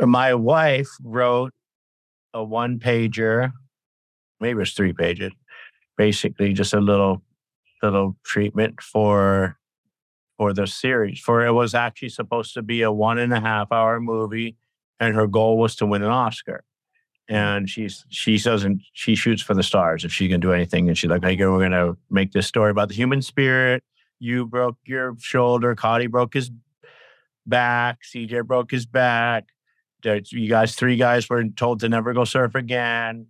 My wife wrote a one-pager, maybe it was three pages, basically just a little little treatment for for the series. For it was actually supposed to be a one and a half hour movie, and her goal was to win an Oscar. And she's, she doesn't, she shoots for the stars if she can do anything. And she's like, hey, we're going to make this story about the human spirit. You broke your shoulder. Cotty broke his back. C J broke his back. You guys, three guys were told to never go surf again.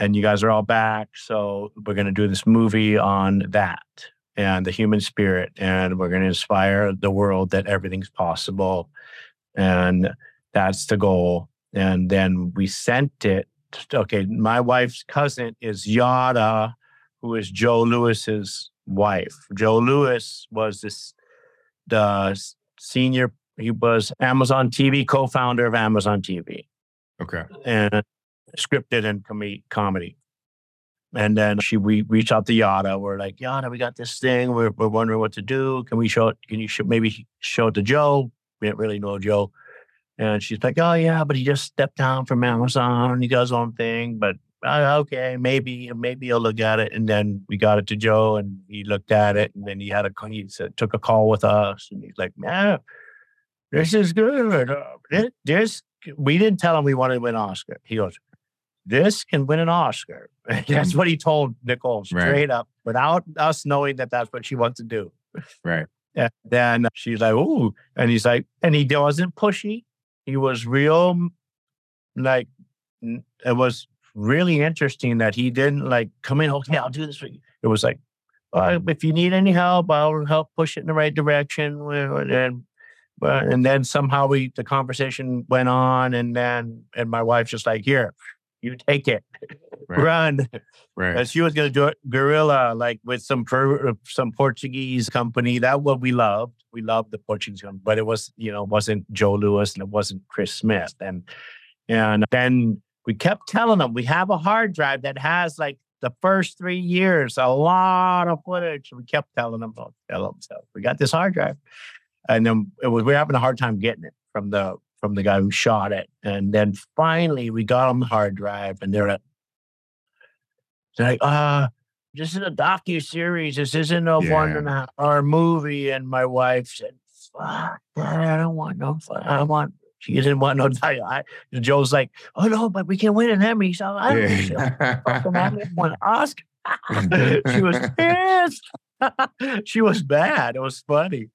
And you guys are all back. So we're going to do this movie on that and the human spirit. And we're going to inspire the world that everything's possible. And that's the goal. And then we sent it. Okay, my wife's cousin is Yada, who is Joe Lewis's wife. Joe Lewis was this the senior, he was Amazon T V, co-founder of Amazon T V. Okay. And scripted and com- comedy. And then she we reached out to Yada. We're like, Yada, we got this thing. We're, we're wondering what to do. Can we show it? Can you sh- maybe show it to Joe? We didn't really know Joe. And she's like, oh, yeah, but he just stepped down from Amazon and he does his own thing. But uh, okay, maybe, maybe he'll look at it. And then we got it to Joe and he looked at it. And then he had a he said, took a call with us. And he's like, man, this is good. This, we didn't tell him we wanted to win an Oscar. He goes, this can win an Oscar. That's what he told Nicole straight right. up without us knowing that that's what she wants to do. Right. And then she's like, ooh. And he's like, and he wasn't pushy. He was real, like, it was really interesting that he didn't, like, come in, okay, I'll do this for you. It was like, well, if you need any help, I'll help push it in the right direction. And, and then somehow we the conversation went on, and then and my wife's just like, here, you take it. Right. Run. Right. And she was going to do it guerrilla, like, with some some Portuguese company. That's what we loved. We loved the Portuguese company, but it was, you know, wasn't Joe Lewis and it wasn't Chris Smith. And and then we kept telling them, we have a hard drive that has like the first three years, a lot of footage. We kept telling them, oh, tell them so. We got this hard drive. And then it was, we were having a hard time getting it from the from the guy who shot it. And then finally we got them the hard drive and they're like, they're like, uh, this is a docu-series. This isn't a yeah. one and a half hour movie. And my wife said, fuck that. I don't want no fun. I want, she didn't want no dialogue. Joe's like, oh no, but we can win an Emmy. So I don't yeah. want an Oscar. She was pissed. She was bad. It was funny.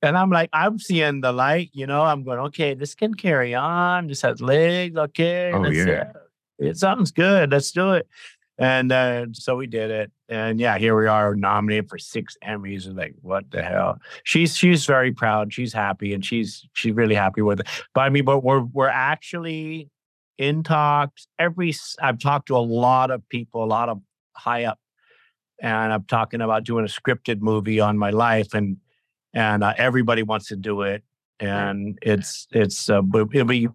And I'm like, I'm seeing the light, you know, I'm going, okay, this can carry on. This has legs. Okay. Oh, let's, yeah. Uh, it sounds good. Let's do it. And uh, so we did it. And yeah, here we are nominated for six Emmys. And like, what the hell? She's she's very proud. She's happy. And she's she's really happy with it. But I mean, but we're, we're actually in talks. Every I've talked to a lot of people, a lot of high up. And I'm talking about doing a scripted movie on my life. And and uh, everybody wants to do it. And it's, it's uh, it'll be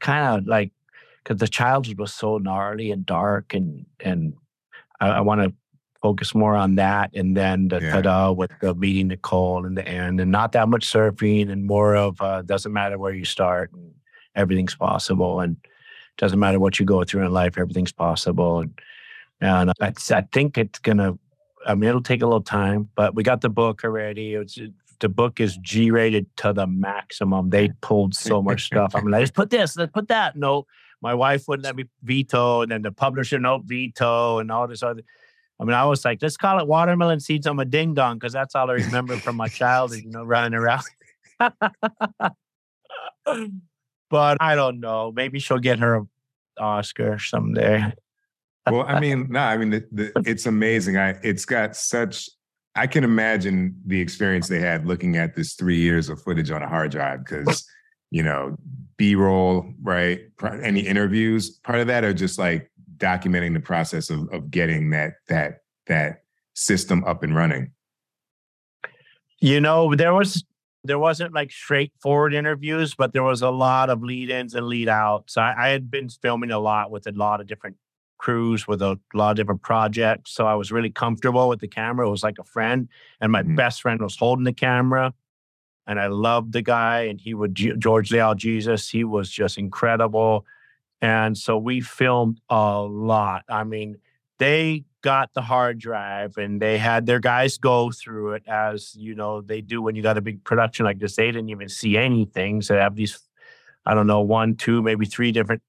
kind of like, because the childhood was so gnarly and dark, and and I, I want to focus more on that. And then the yeah. ta-da with the meeting Nicole in the end, and not that much surfing, and more of uh, doesn't matter where you start, and everything's possible, and doesn't matter what you go through in life, everything's possible. And and I, I think it's gonna. I mean, it'll take a little time, but we got the book already. It's it, the book is G-rated to the maximum. They pulled so much stuff. I'm like, let's put this, let's put that. No. My wife wouldn't let me veto, and then the publisher, no veto, and all this other. I mean, I was like, let's call it Watermelon Seeds on a Ding Dong, because that's all I remember from my childhood, you know, running around. But I don't know. Maybe she'll get her an Oscar someday. Well, I mean, no, I mean, the, the, it's amazing. I, it's got such, I can imagine the experience they had looking at this three years of footage on a hard drive, because, you know, B-roll, right? Any interviews, part of that are just like documenting the process of, of getting that that that system up and running. You know, there was there wasn't like straightforward interviews, but there was a lot of lead-ins and lead-outs. I, I had been filming a lot with a lot of different crews, with a lot of different projects, so I was really comfortable with the camera. It was like a friend, and my mm-hmm. best friend was holding the camera. And I loved the guy, and he would, George Leal Jesus, he was just incredible. And so we filmed a lot. I mean, they got the hard drive and they had their guys go through it, as, you know, they do when you got a big production like this. They didn't even see anything. So they have these, I don't know, one, two, maybe three different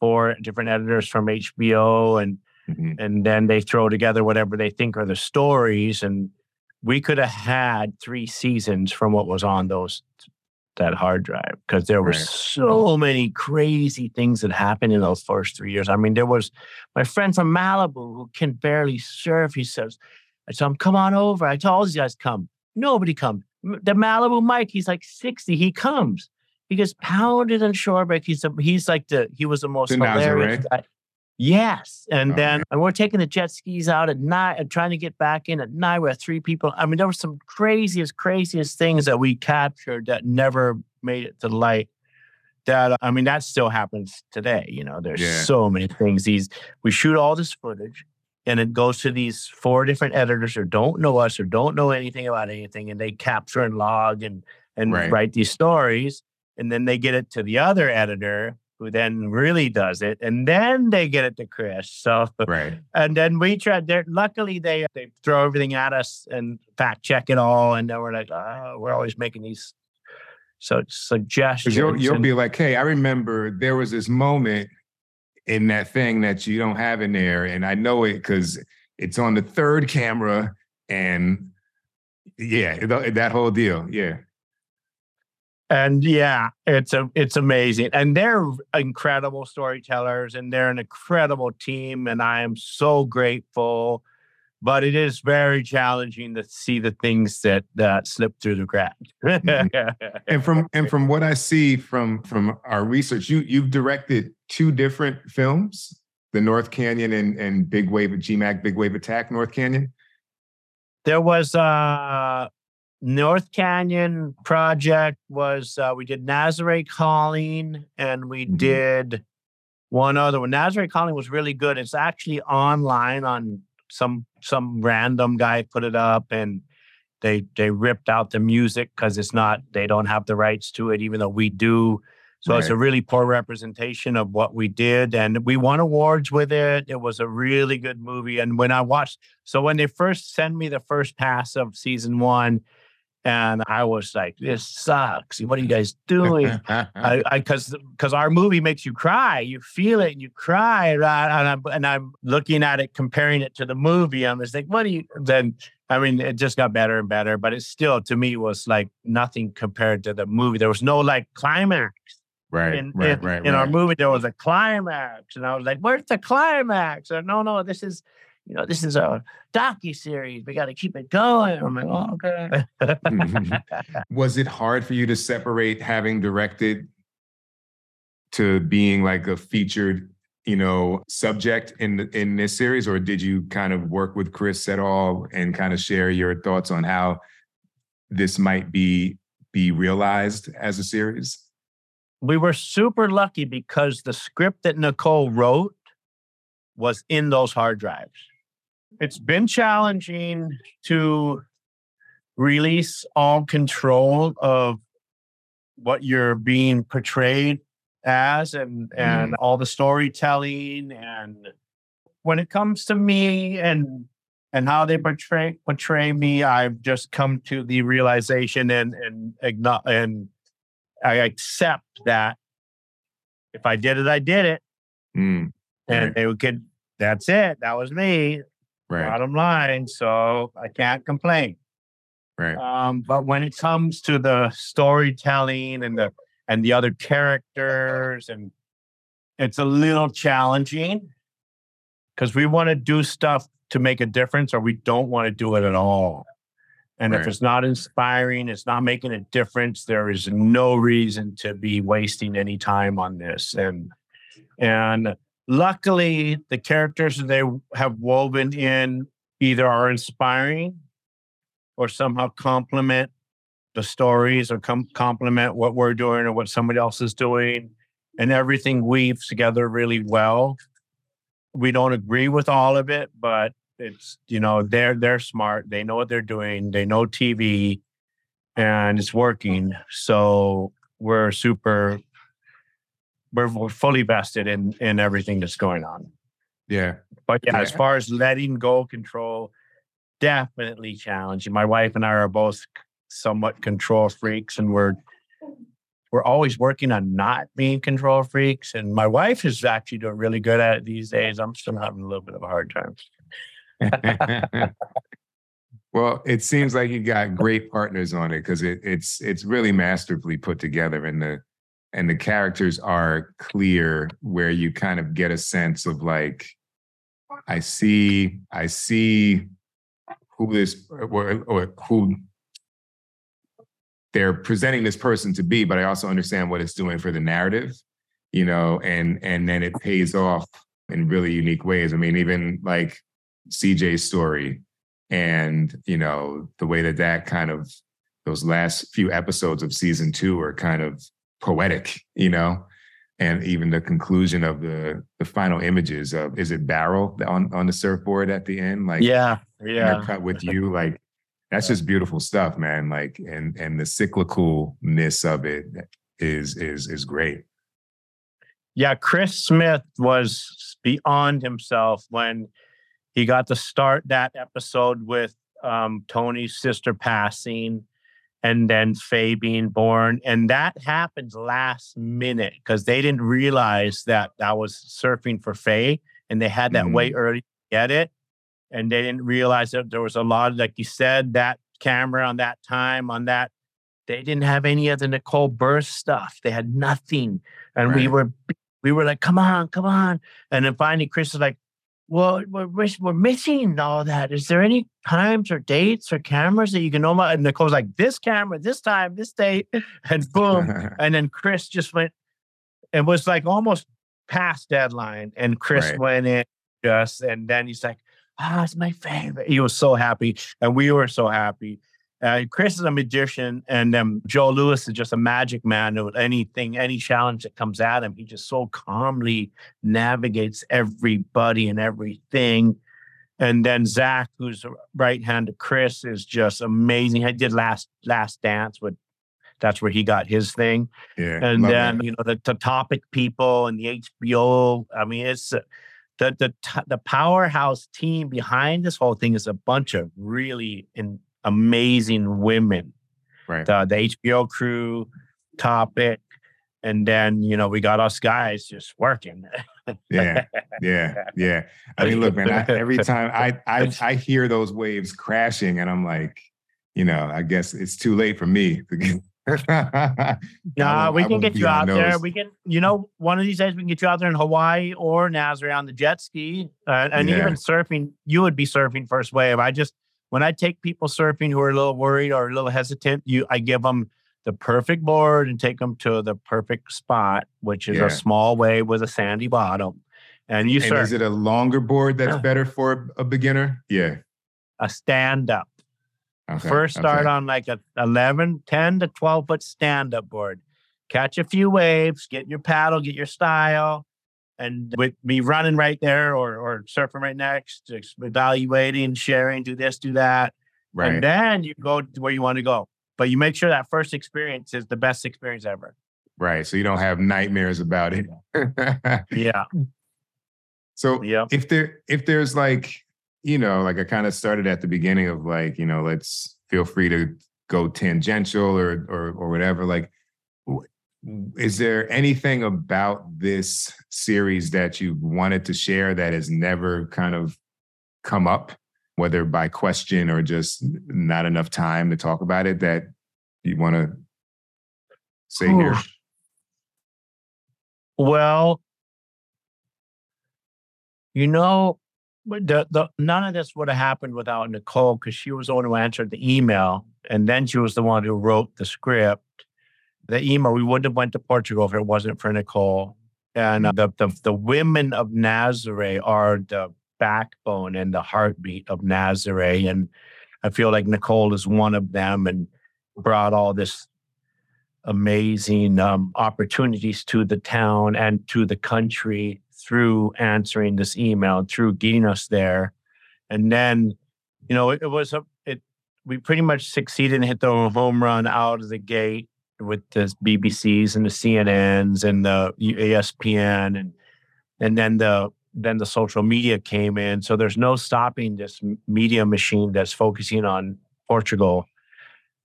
four different editors from H B O, and mm-hmm. and then they throw together whatever they think are the stories. And we could have had three seasons from what was on those that hard drive, because there were right. so many crazy things that happened in those first three years. I mean, there was my friend from Malibu who can barely surf. He says, I tell him, come on over. I tell all these guys, come. Nobody comes. The Malibu Mike, he's like sixty. He comes. He gets pounded on Shorebreak. He's a, he's like the, he was the most the hilarious Nazaré guy. Yes. And oh, then and we're taking the jet skis out at night and trying to get back in at night. We're three people. I mean, there were some craziest, craziest things that we captured that never made it to light. That, I mean, that still happens today. You know, there's yeah. so many things. These, we shoot all this footage and it goes to these four different editors who don't know us or don't know anything about anything. And they capture and log and, and right. write these stories. And then they get it to the other editor, who then really does it, and then they get it to Chris. So, right. and then we tried. Luckily, they they throw everything at us and fact check it all, and then we're like, oh, we're always making these so suggestions. You'll, you'll and, be like, hey, I remember there was this moment in that thing that you don't have in there, and I know it because it's on the third camera, and yeah, that whole deal, yeah. And yeah, it's a, it's amazing. And they're incredible storytellers and they're an incredible team. And I am so grateful. But it is very challenging to see the things that, that slip through the cracks. mm-hmm. And from and from what I see from from our research, you, you've directed two different films, The North Canyon and, and Big Wave, G MAC, Big Wave Attack, North Canyon. There was... Uh, North Canyon project was, uh, we did Nazaré Calling and we mm-hmm. did one other one. Nazaré Calling was really good. It's actually online on some some random guy put it up and they they ripped out the music because it's not, they don't have the rights to it, even though we do. So right. it's a really poor representation of what we did. And we won awards with it. It was a really good movie. And when I watched, so when they first sent me the first pass of season one, and I was like, this sucks. What are you guys doing? I, I, cause, cause our movie makes you cry. You feel it and you cry. Right? And I'm, and I'm looking at it, comparing it to the movie. I'm just like, what do you, then, I mean, it just got better and better, but it still, to me, was like nothing compared to the movie. There was no like climax. Right, in, right, in, right. In right. our movie, there was a climax. And I was like, where's the climax? Or no, no, this is, you know, this is a docuseries. We got to keep it going. I'm like, oh, okay. Was it hard for you to separate having directed to being like a featured, you know, subject in the, in this series? Or did you kind of work with Chris at all and kind of share your thoughts on how this might be be realized as a series? We were super lucky because the script that Nicole wrote was in those hard drives. It's been challenging to release all control of what you're being portrayed as and, and mm. all the storytelling. And when it comes to me and and how they portray portray me, I've just come to the realization and and and I accept that if I did it, I did it. Mm. And they could, that's it. That was me. Right. Bottom line. So I can't complain. Right. Um, but when it comes to the storytelling and the and the other characters, and it's a little challenging because we want to do stuff to make a difference or we don't want to do it at all. And right. if it's not inspiring, it's not making a difference, there is no reason to be wasting any time on this. And and luckily, the characters they have woven in either are inspiring or somehow complement the stories or com- complement what we're doing or what somebody else is doing. And everything weaves together really well. We don't agree with all of it, but it's, you know, they're they're smart. They know what they're doing. They know T V and it's working. So we're super... We're, we're fully vested in in everything that's going on. Yeah. But yeah, yeah, as far as letting go control, definitely challenging. My wife and I are both somewhat control freaks and we're we're always working on not being control freaks. And my wife is actually doing really good at it these days. I'm still having a little bit of a hard time. Well, it seems like you got great partners on it, because it, it's it's really masterfully put together, and the and the characters are clear, where you kind of get a sense of like, I see, I see who this or, or who they're presenting this person to be, but I also understand what it's doing for the narrative, you know, and and then it pays off in really unique ways. I mean, even like C J's story. And, you know, the way that that kind of, those last few episodes of season two are kind of poetic, you know, and even the conclusion of the the final images of, is it Barrel on, on the surfboard at the end? Like, yeah, yeah. With you, like, that's just beautiful stuff, man. Like, and and the cyclicalness of it is is is great. Yeah, Chris Smith was beyond himself when he got to start that episode with um, Tony's sister passing and then Faye being born. And that happens last minute because they didn't realize that that was surfing for Faye. And they had that mm-hmm. way early to get it. And they didn't realize that there was a lot of, like you said, that camera on that time, on that. They didn't have any of the Nicole birth stuff. They had nothing. And right. we were we were like, come on, come on. And then finally, Chris is like, well, we're, we're missing all that. Is there any times or dates or cameras that you can know about? And Nicole's like, this camera, this time, this date, and boom. And then Chris just went and was like almost past deadline. And Chris right. went in just, and then he's like, ah, oh, it's my favorite. He was so happy. And we were so happy. Uh, Chris is a magician. And um, Joe Lewis is just a magic man. With anything, any challenge that comes at him, he just so calmly navigates everybody and everything. And then Zach, who's right hand to Chris, is just amazing. I did Last Last Dance with, that's where he got his thing. Yeah, and then, that. you know, the, the Topic people and the H B O. I mean, it's uh, the, the, the powerhouse team behind this whole thing is a bunch of really in. amazing women, right? The, the H B O crew, Topic, and then, you know, we got us guys just working. yeah, yeah, yeah. I mean, look, man. I, every time I, I I hear those waves crashing, and I'm like, you know, I guess it's too late for me. no, nah, we can get you out those. there. We can, you know, one of these days we can get you out there in Hawaii or Nazaré on the jet ski, uh, and yeah. even surfing. You would be surfing first wave. I just. When I take people surfing who are a little worried or a little hesitant, you, I give them the perfect board and take them to the perfect spot, which is yeah. a small wave with a sandy bottom. And you and surf. Is it a longer board that's better for a beginner? Yeah. A stand-up. Okay. First start okay. on like a eleven, ten to twelve foot stand-up board. Catch a few waves, get your paddle, get your style. And with me running right there or or surfing right next, evaluating, sharing, do this, do that. Right. And then you go to where you want to go. But you make sure that first experience is the best experience ever. Right. So you don't have nightmares about it. yeah. So yep. if there if there's like, you know, like I kind of started at the beginning of like, you know, let's feel free to go tangential or or or whatever. Like, is there anything about this series that you wanted to share that has never kind of come up, whether by question or just not enough time to talk about it, that you want to say Ooh. here? Well, you know, the, the, none of this would have happened without Nicole, because she was the one who answered the email, and then she was the one who wrote the script. The email, we wouldn't have went to Portugal if it wasn't for Nicole. And uh, the, the the women of Nazaré are the backbone and the heartbeat of Nazaré. And I feel like Nicole is one of them and brought all this amazing um, opportunities to the town and to the country through answering this email, through getting us there. And then, you know, it, it was, a, it we pretty much succeeded and hit the home run out of the gate with the B B Cs and the C N Ns and the E S P N, and and then the then the social media came in. So there's no stopping this media machine that's focusing on Portugal.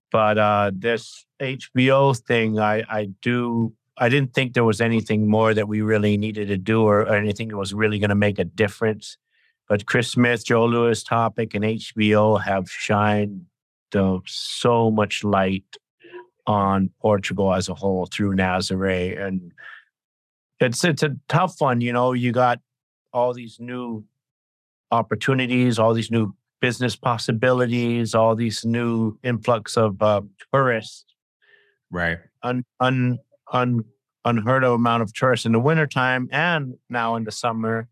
But uh, this H B O thing, I, I do... I didn't think there was anything more that we really needed to do or, or anything that was really going to make a difference. But Chris Smith, Joe Lewis, Topic, and H B O have shined uh, so much light on Portugal as a whole through Nazaré. And it's it's a tough one. You know, you got all these new opportunities, all these new business possibilities, all these new influx of uh, tourists. Right. Un, un, un, unheard of amount of tourists in the wintertime and now in the summer.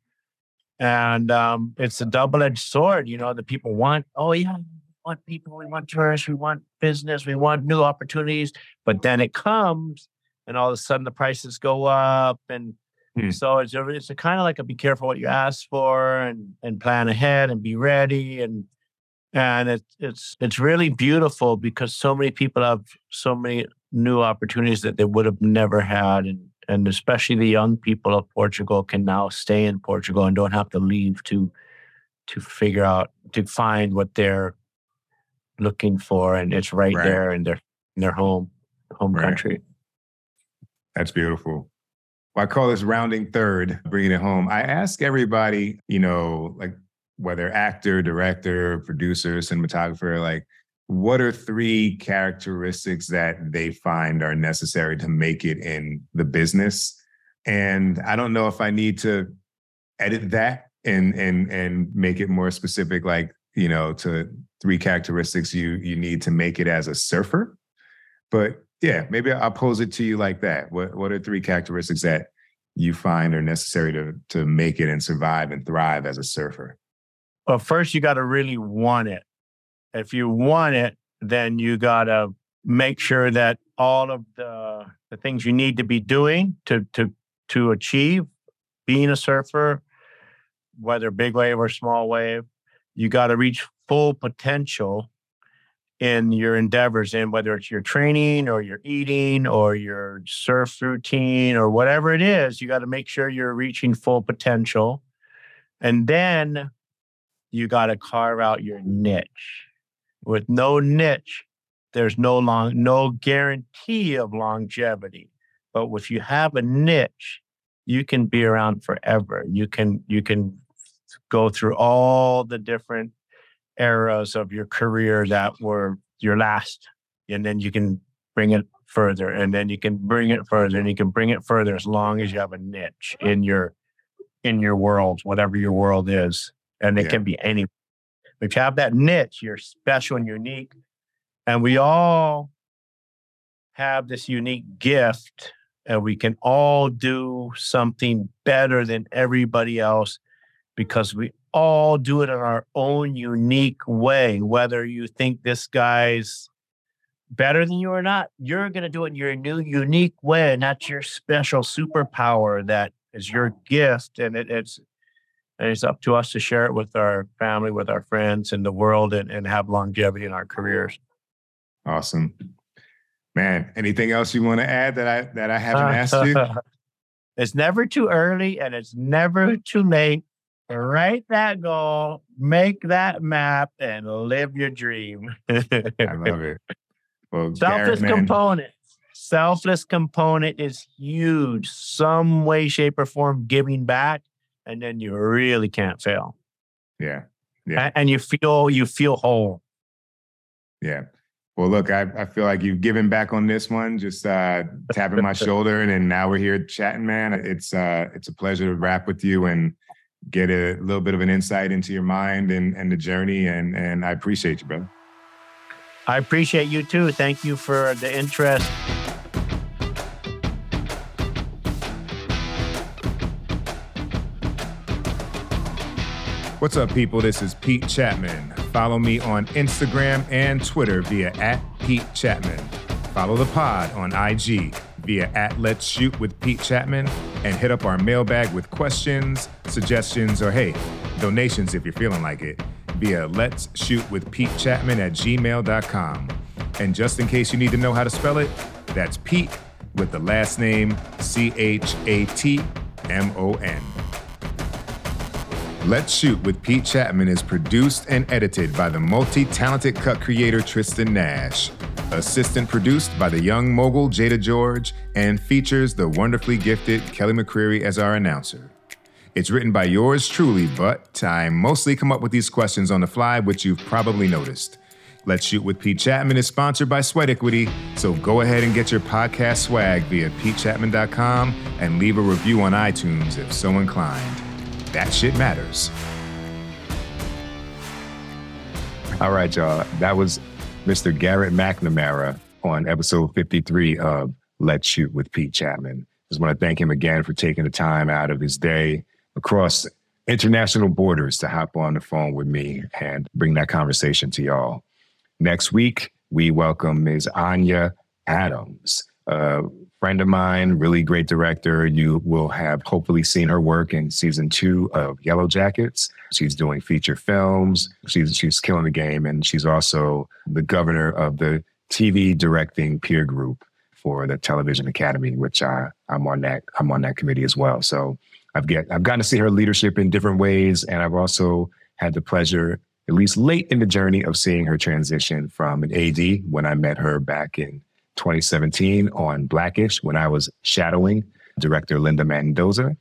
And um, it's a double-edged sword. You know, the people want, oh yeah, we want people, we want tourists, we want business, we want new opportunities. But then it comes and all of a sudden the prices go up. And hmm. so it's, it's kind of like a be careful what you ask for and, and plan ahead and be ready. And and it, it's it's really beautiful because so many people have so many new opportunities that they would have never had. And and especially the young people of Portugal can now stay in Portugal and don't have to leave to to figure out, to find what they're looking for. And it's right, right. there in their in their home, home right. country. That's beautiful. Well, I call this rounding third, bringing it home. I ask everybody, you know, like whether actor, director, producer, cinematographer, like, what are three characteristics that they find are necessary to make it in the business? And I don't know if I need to edit that and and and make it more specific, like, you know, to three characteristics you you need to make it as a surfer. But yeah, maybe I'll pose it to you like that. What what are three characteristics that you find are necessary to to make it and survive and thrive as a surfer? Well, first you got to really want it. If you want it, then you got to make sure that all of the the things you need to be doing to to to achieve being a surfer, whether big wave or small wave, you got to reach full potential in your endeavors, in whether it's your training or your eating or your surf routine or whatever it is, you got to make sure you're reaching full potential. And then you got to carve out your niche. With no niche, there's no long, no guarantee of longevity. But if you have a niche, you can be around forever. You can you can go through all the different eras of your career that were your last, and then you can bring it further, and then you can bring it further, and you can bring it further as long as you have a niche in your in your world, whatever your world is, and it yeah. can be any. If you have that niche, you're special and unique. And we all have this unique gift, and we can all do something better than everybody else because we all do it in our own unique way. Whether you think this guy's better than you or not, you're going to do it in your new unique way, and that's your special superpower that is your gift. And it, it's And it's up to us to share it with our family, with our friends, and the world, and, and have longevity in our careers. Awesome. Man, anything else you want to add that I that I haven't asked you? It's never too early and it's never too late. Write that goal, make that map, and live your dream. I love it. Well, Selfless Garrett, component. Selfless component is huge. Some way, shape, or form giving back. And then you really can't fail. Yeah, yeah. And you feel you feel whole. Yeah. Well, look, I, I feel like you've given back on this one. Just uh, tapping my shoulder, and then now we're here chatting, man. It's uh, it's a pleasure to rap with you and get a little bit of an insight into your mind and and the journey. And and I appreciate you, brother. I appreciate you too. Thank you for the interest. What's up, people? This is Pete Chapman. Follow me on Instagram and Twitter via at Pete Chapman. Follow the pod on I G via at Let's Shoot with Pete Chapman, and hit up our mailbag with questions, suggestions, or hey, donations if you're feeling like it via Let's Shoot with Pete Chapman at gmail dot com. And just in case you need to know how to spell it, that's Pete with the last name C H A T M O N. Let's Shoot with Pete Chapman is produced and edited by the multi-talented cut creator Tristan Nash. Assistant produced by the young mogul Jada George and features the wonderfully gifted Kelly McCreary as our announcer. It's written by yours truly, but I mostly come up with these questions on the fly, which you've probably noticed. Let's Shoot with Pete Chapman is sponsored by Sweat Equity, so go ahead and get your podcast swag via pete chapman dot com and leave a review on iTunes if so inclined. That shit matters. All right, y'all. That was Mister Garrett McNamara on episode fifty-three of Let's Shoot with Pete Chapman. Just want to thank him again for taking the time out of his day across international borders to hop on the phone with me and bring that conversation to y'all. Next week, we welcome Miz Anya Adams, a friend of mine, really great director. You will have hopefully seen her work in season two of Yellow Jackets. She's doing feature films. She's, she's killing the game. And she's also the governor of the T V directing peer group for the Television Academy, which I, I'm on that, I'm on that committee as well. So I've get, I've gotten to see her leadership in different ways. And I've also had the pleasure, at least late in the journey, of seeing her transition from an A D when I met her back in twenty seventeen on Blackish, when I was shadowing director Linda Mendoza,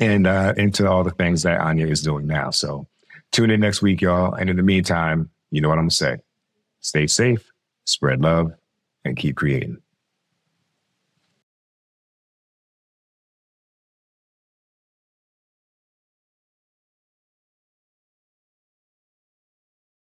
and uh, into all the things that Anya is doing now. So tune in next week, y'all. And in the meantime, you know what I'm going to say. Stay safe, spread love, and keep creating.